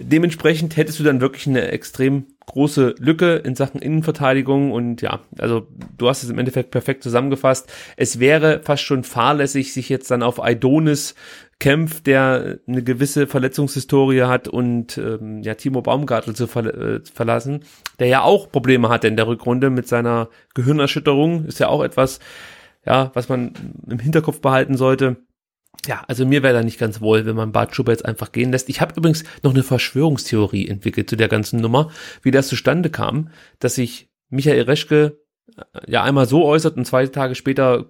Dementsprechend hättest du dann wirklich eine extrem große Lücke in Sachen Innenverteidigung. Und ja, also du hast es im Endeffekt perfekt zusammengefasst. Es wäre fast schon fahrlässig, sich jetzt dann auf Aidonis Kempf, der eine gewisse Verletzungshistorie hat, und ähm, ja Timo Baumgartel zu ver- äh, verlassen, der ja auch Probleme hatte in der Rückrunde mit seiner Gehirnerschütterung, ist ja auch etwas, ja, was man im Hinterkopf behalten sollte. Ja, also mir wäre da nicht ganz wohl, wenn man Badstuber jetzt einfach gehen lässt. Ich habe übrigens noch eine Verschwörungstheorie entwickelt zu der ganzen Nummer, wie das zustande kam, dass sich Michael Reschke ja einmal so äußert und zwei Tage später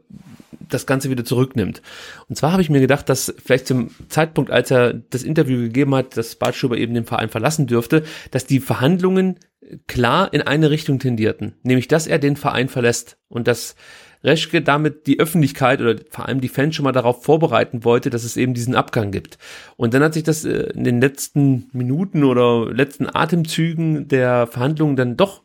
das Ganze wieder zurücknimmt. Und zwar habe ich mir gedacht, dass vielleicht zum Zeitpunkt, als er das Interview gegeben hat, dass Badstuber eben den Verein verlassen dürfte, dass die Verhandlungen klar in eine Richtung tendierten, nämlich dass er den Verein verlässt und dass Reschke damit die Öffentlichkeit oder vor allem die Fans schon mal darauf vorbereiten wollte, dass es eben diesen Abgang gibt. Und dann hat sich das in den letzten Minuten oder letzten Atemzügen der Verhandlungen dann doch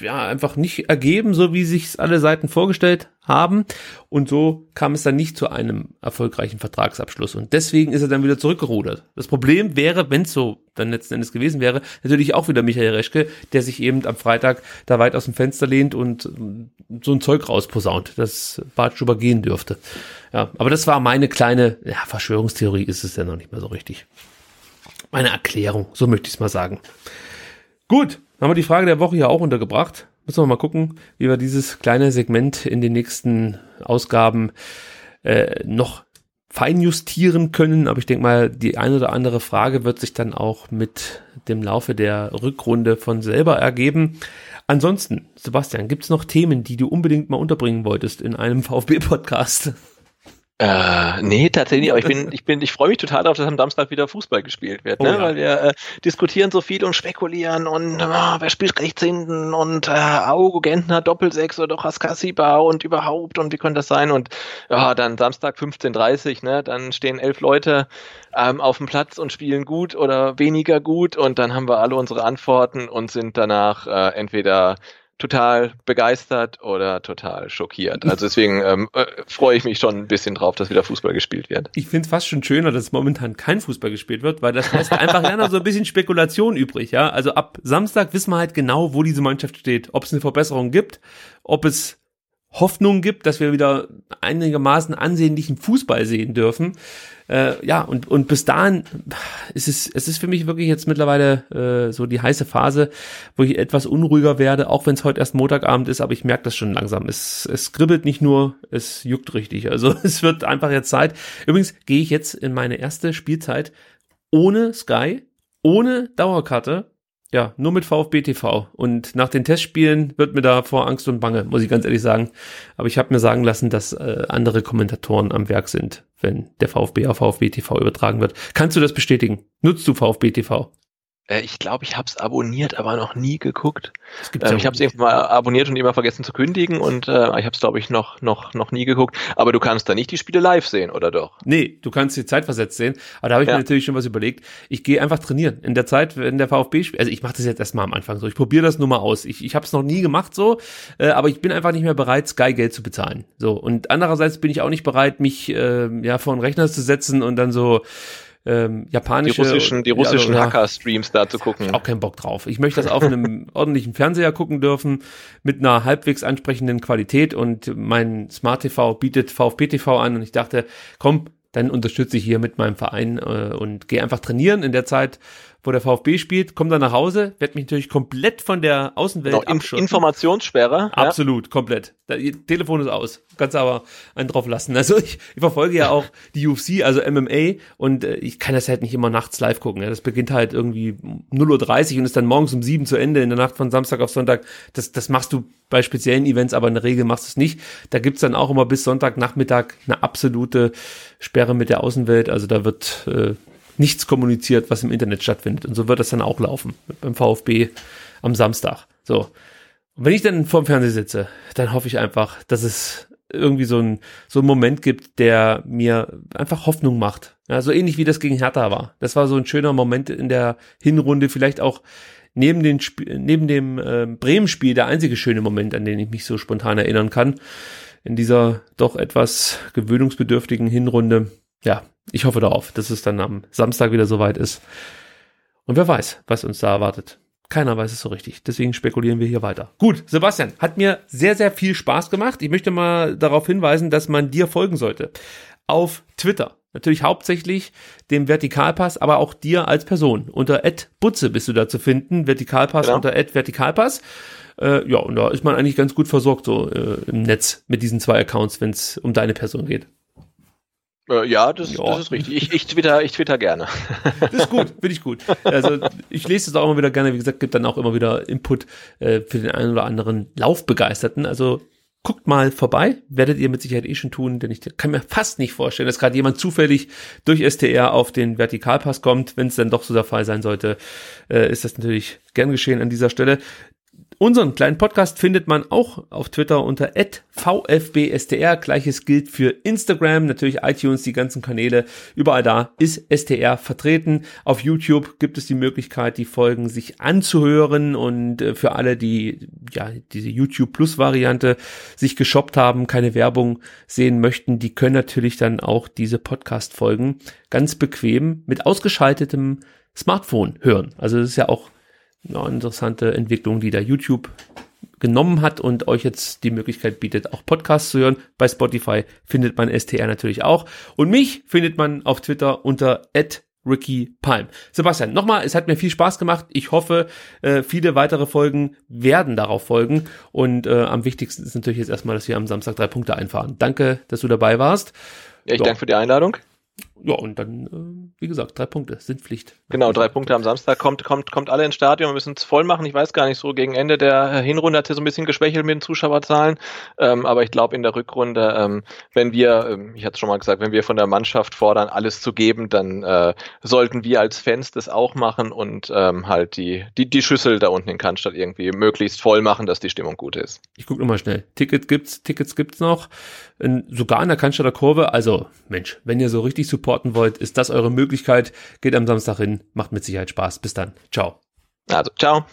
ja einfach nicht ergeben, so wie sich alle Seiten vorgestellt haben, und so kam es dann nicht zu einem erfolgreichen Vertragsabschluss und deswegen ist er dann wieder zurückgerudert. Das Problem wäre, wenn es so dann letzten Endes gewesen wäre, natürlich auch wieder Michael Reschke, der sich eben am Freitag da weit aus dem Fenster lehnt und so ein Zeug rausposaunt, dass Badstuber gehen dürfte. Ja, aber das war meine kleine ja, Verschwörungstheorie, ist es ja noch nicht mehr so richtig. Meine Erklärung, so möchte ich es mal sagen. Gut, haben wir die Frage der Woche ja auch untergebracht. Müssen wir mal gucken, wie wir dieses kleine Segment in den nächsten Ausgaben äh, noch feinjustieren können. Aber ich denke mal, die eine oder andere Frage wird sich dann auch mit dem Laufe der Rückrunde von selber ergeben. Ansonsten, Sebastian, gibt es noch Themen, die du unbedingt mal unterbringen wolltest in einem VfB-Podcast? Äh, nee, tatsächlich, aber ich bin, ich bin, ich freue mich total darauf, dass am Samstag wieder Fußball gespielt wird, ne? Oh ja. Weil wir äh, diskutieren so viel und spekulieren und äh, wer spielt rechts hinten und äh, Aogo, Gentner, Doppelsechs oder doch Ascacibar und überhaupt und wie könnte das sein? Und ja, dann Samstag fünfzehn Uhr dreißig, ne? Dann stehen elf Leute ähm, auf dem Platz und spielen gut oder weniger gut und dann haben wir alle unsere Antworten und sind danach äh, entweder total begeistert oder total schockiert. Also deswegen ähm, äh, freue ich mich schon ein bisschen drauf, dass wieder Fußball gespielt wird. Ich finde es fast schon schöner, dass momentan kein Fußball gespielt wird, weil das heißt einfach ja noch so ein bisschen Spekulation übrig. Ja, also ab Samstag wissen wir halt genau, wo diese Mannschaft steht, ob es eine Verbesserung gibt, ob es Hoffnung gibt, dass wir wieder einigermaßen ansehnlichen Fußball sehen dürfen. Äh, ja, und und bis dahin ist es es ist für mich wirklich jetzt mittlerweile äh, so die heiße Phase, wo ich etwas unruhiger werde, auch wenn es heute erst Montagabend ist, aber ich merke das schon langsam. Es es kribbelt nicht nur, es juckt richtig. Also es wird einfach jetzt Zeit. Übrigens gehe ich jetzt in meine erste Spielzeit ohne Sky, ohne Dauerkarte. Ja, nur mit VfB T V. Und nach den Testspielen wird mir da vor Angst und Bange, muss ich ganz ehrlich sagen. Aber ich habe mir sagen lassen, dass äh, andere Kommentatoren am Werk sind, wenn der VfB auf VfB T V übertragen wird. Kannst du das bestätigen? Nutzt du VfB T V? Äh, ich glaube, ich habe es abonniert, aber noch nie geguckt. Gibt's äh, ja ich habe es irgendwann mal abonniert und immer vergessen zu kündigen. Und äh, ich habe es, glaube ich, noch noch noch nie geguckt. Aber du kannst da nicht die Spiele live sehen, oder doch? Nee, du kannst die zeitversetzt sehen. Aber da habe ich ja. mir natürlich schon was überlegt. Ich gehe einfach trainieren. In der Zeit, wenn der VfB spielt. Also ich mache das jetzt erstmal am Anfang so. Ich probiere das nur mal aus. Ich ich habe es noch nie gemacht so. Äh, aber ich bin einfach nicht mehr bereit, Sky-Geld zu bezahlen. So, und andererseits bin ich auch nicht bereit, mich äh, ja vor einen Rechner zu setzen und dann so Ähm, japanische, die russischen, die russischen ja, also, Hacker-Streams da zu gucken. Ich hab auch keinen Bock drauf. Ich möchte das auf einem ordentlichen Fernseher gucken dürfen, mit einer halbwegs ansprechenden Qualität, und mein Smart T V bietet VfB T V an und ich dachte, komm, dann unterstütze ich hier mit meinem Verein äh, und gehe einfach trainieren in der Zeit, wo der VfB spielt, komme dann nach Hause, werde mich natürlich komplett von der Außenwelt no, abschotten. Informationssperre. Absolut, ja. Komplett. Das Telefon ist aus. Kannst aber einen drauf lassen. Also ich, ich verfolge ja auch die U F C, also M M A, und äh, ich kann das halt nicht immer nachts live gucken. Ja. Das beginnt halt irgendwie null Uhr dreißig und ist dann morgens um sieben zu Ende in der Nacht von Samstag auf Sonntag. Das, das machst du bei speziellen Events, aber in der Regel machst du es nicht. Da gibt's dann auch immer bis Sonntagnachmittag eine absolute Sperre mit der Außenwelt. Also da wird äh, nichts kommuniziert, was im Internet stattfindet. Und so wird das dann auch laufen beim VfB am Samstag. So. Und wenn ich dann vorm Fernseher sitze, dann hoffe ich einfach, dass es irgendwie so ein so einen Moment gibt, der mir einfach Hoffnung macht. Ja, so ähnlich wie das gegen Hertha war. Das war so ein schöner Moment in der Hinrunde, vielleicht auch neben, den Sp- neben dem äh, Bremen-Spiel der einzige schöne Moment, an den ich mich so spontan erinnern kann, in dieser doch etwas gewöhnungsbedürftigen Hinrunde. Ja, ich hoffe darauf, dass es dann am Samstag wieder soweit ist. Und wer weiß, was uns da erwartet. Keiner weiß es so richtig. Deswegen spekulieren wir hier weiter. Gut, Sebastian, hat mir sehr, sehr viel Spaß gemacht. Ich möchte mal darauf hinweisen, dass man dir folgen sollte. Auf Twitter. Natürlich hauptsächlich dem Vertikalpass, aber auch dir als Person. Unter at butze bist du da zu finden. Vertikalpass ja. Unter at vertikalpass. Äh, ja, und da ist man eigentlich ganz gut versorgt so äh, im Netz mit diesen zwei Accounts, wenn es um deine Person geht. Ja, das, das ist richtig. Ich, ich twitter, ich twitter gerne. Das ist gut, finde ich gut. Also ich lese das auch immer wieder gerne. Wie gesagt, gibt dann auch immer wieder Input äh, für den einen oder anderen Laufbegeisterten. Also guckt mal vorbei, werdet ihr mit Sicherheit eh schon tun, denn ich kann mir fast nicht vorstellen, dass gerade jemand zufällig durch S T R auf den Vertikalpass kommt. Wenn es dann doch so der Fall sein sollte, äh, ist das natürlich gern geschehen an dieser Stelle. Unseren kleinen Podcast findet man auch auf Twitter unter at v f b s t r. Gleiches gilt für Instagram, natürlich iTunes, die ganzen Kanäle. Überall da ist S T R vertreten. Auf YouTube gibt es die Möglichkeit, die Folgen sich anzuhören. Und für alle, die ja diese YouTube-Plus-Variante sich geshoppt haben, keine Werbung sehen möchten, die können natürlich dann auch diese Podcast-Folgen ganz bequem mit ausgeschaltetem Smartphone hören. Also das ist ja auch eine interessante Entwicklung, die da YouTube genommen hat und euch jetzt die Möglichkeit bietet, auch Podcasts zu hören. Bei Spotify findet man S T R natürlich auch. Und mich findet man auf Twitter unter at ricky palm. Sebastian, nochmal, es hat mir viel Spaß gemacht. Ich hoffe, äh, viele weitere Folgen werden darauf folgen. Und äh, am wichtigsten ist natürlich jetzt erstmal, dass wir am Samstag drei Punkte einfahren. Danke, dass du dabei warst. Ja, ich Doch. danke für die Einladung. Ja, und dann, wie gesagt, drei Punkte sind Pflicht. Genau, drei Punkte am Samstag. Kommt, kommt, kommt alle ins Stadion, wir müssen es voll machen. Ich weiß gar nicht, so gegen Ende der Hinrunde hat es ja so ein bisschen geschwächelt mit den Zuschauerzahlen. Ähm, aber ich glaube, in der Rückrunde, ähm, wenn wir, ähm, ich hatte es schon mal gesagt, wenn wir von der Mannschaft fordern, alles zu geben, dann äh, sollten wir als Fans das auch machen und ähm, halt die, die, die Schüssel da unten in Cannstatt irgendwie möglichst voll machen, dass die Stimmung gut ist. Ich gucke nochmal schnell. Ticket gibt's, Tickets gibt's noch. In, sogar in der Cannstatter Kurve. Also, Mensch, wenn ihr so richtig supportet wollt, ist das eure Möglichkeit. Geht am Samstag hin, macht mit Sicherheit Spaß. Bis dann. Ciao. Also, ciao.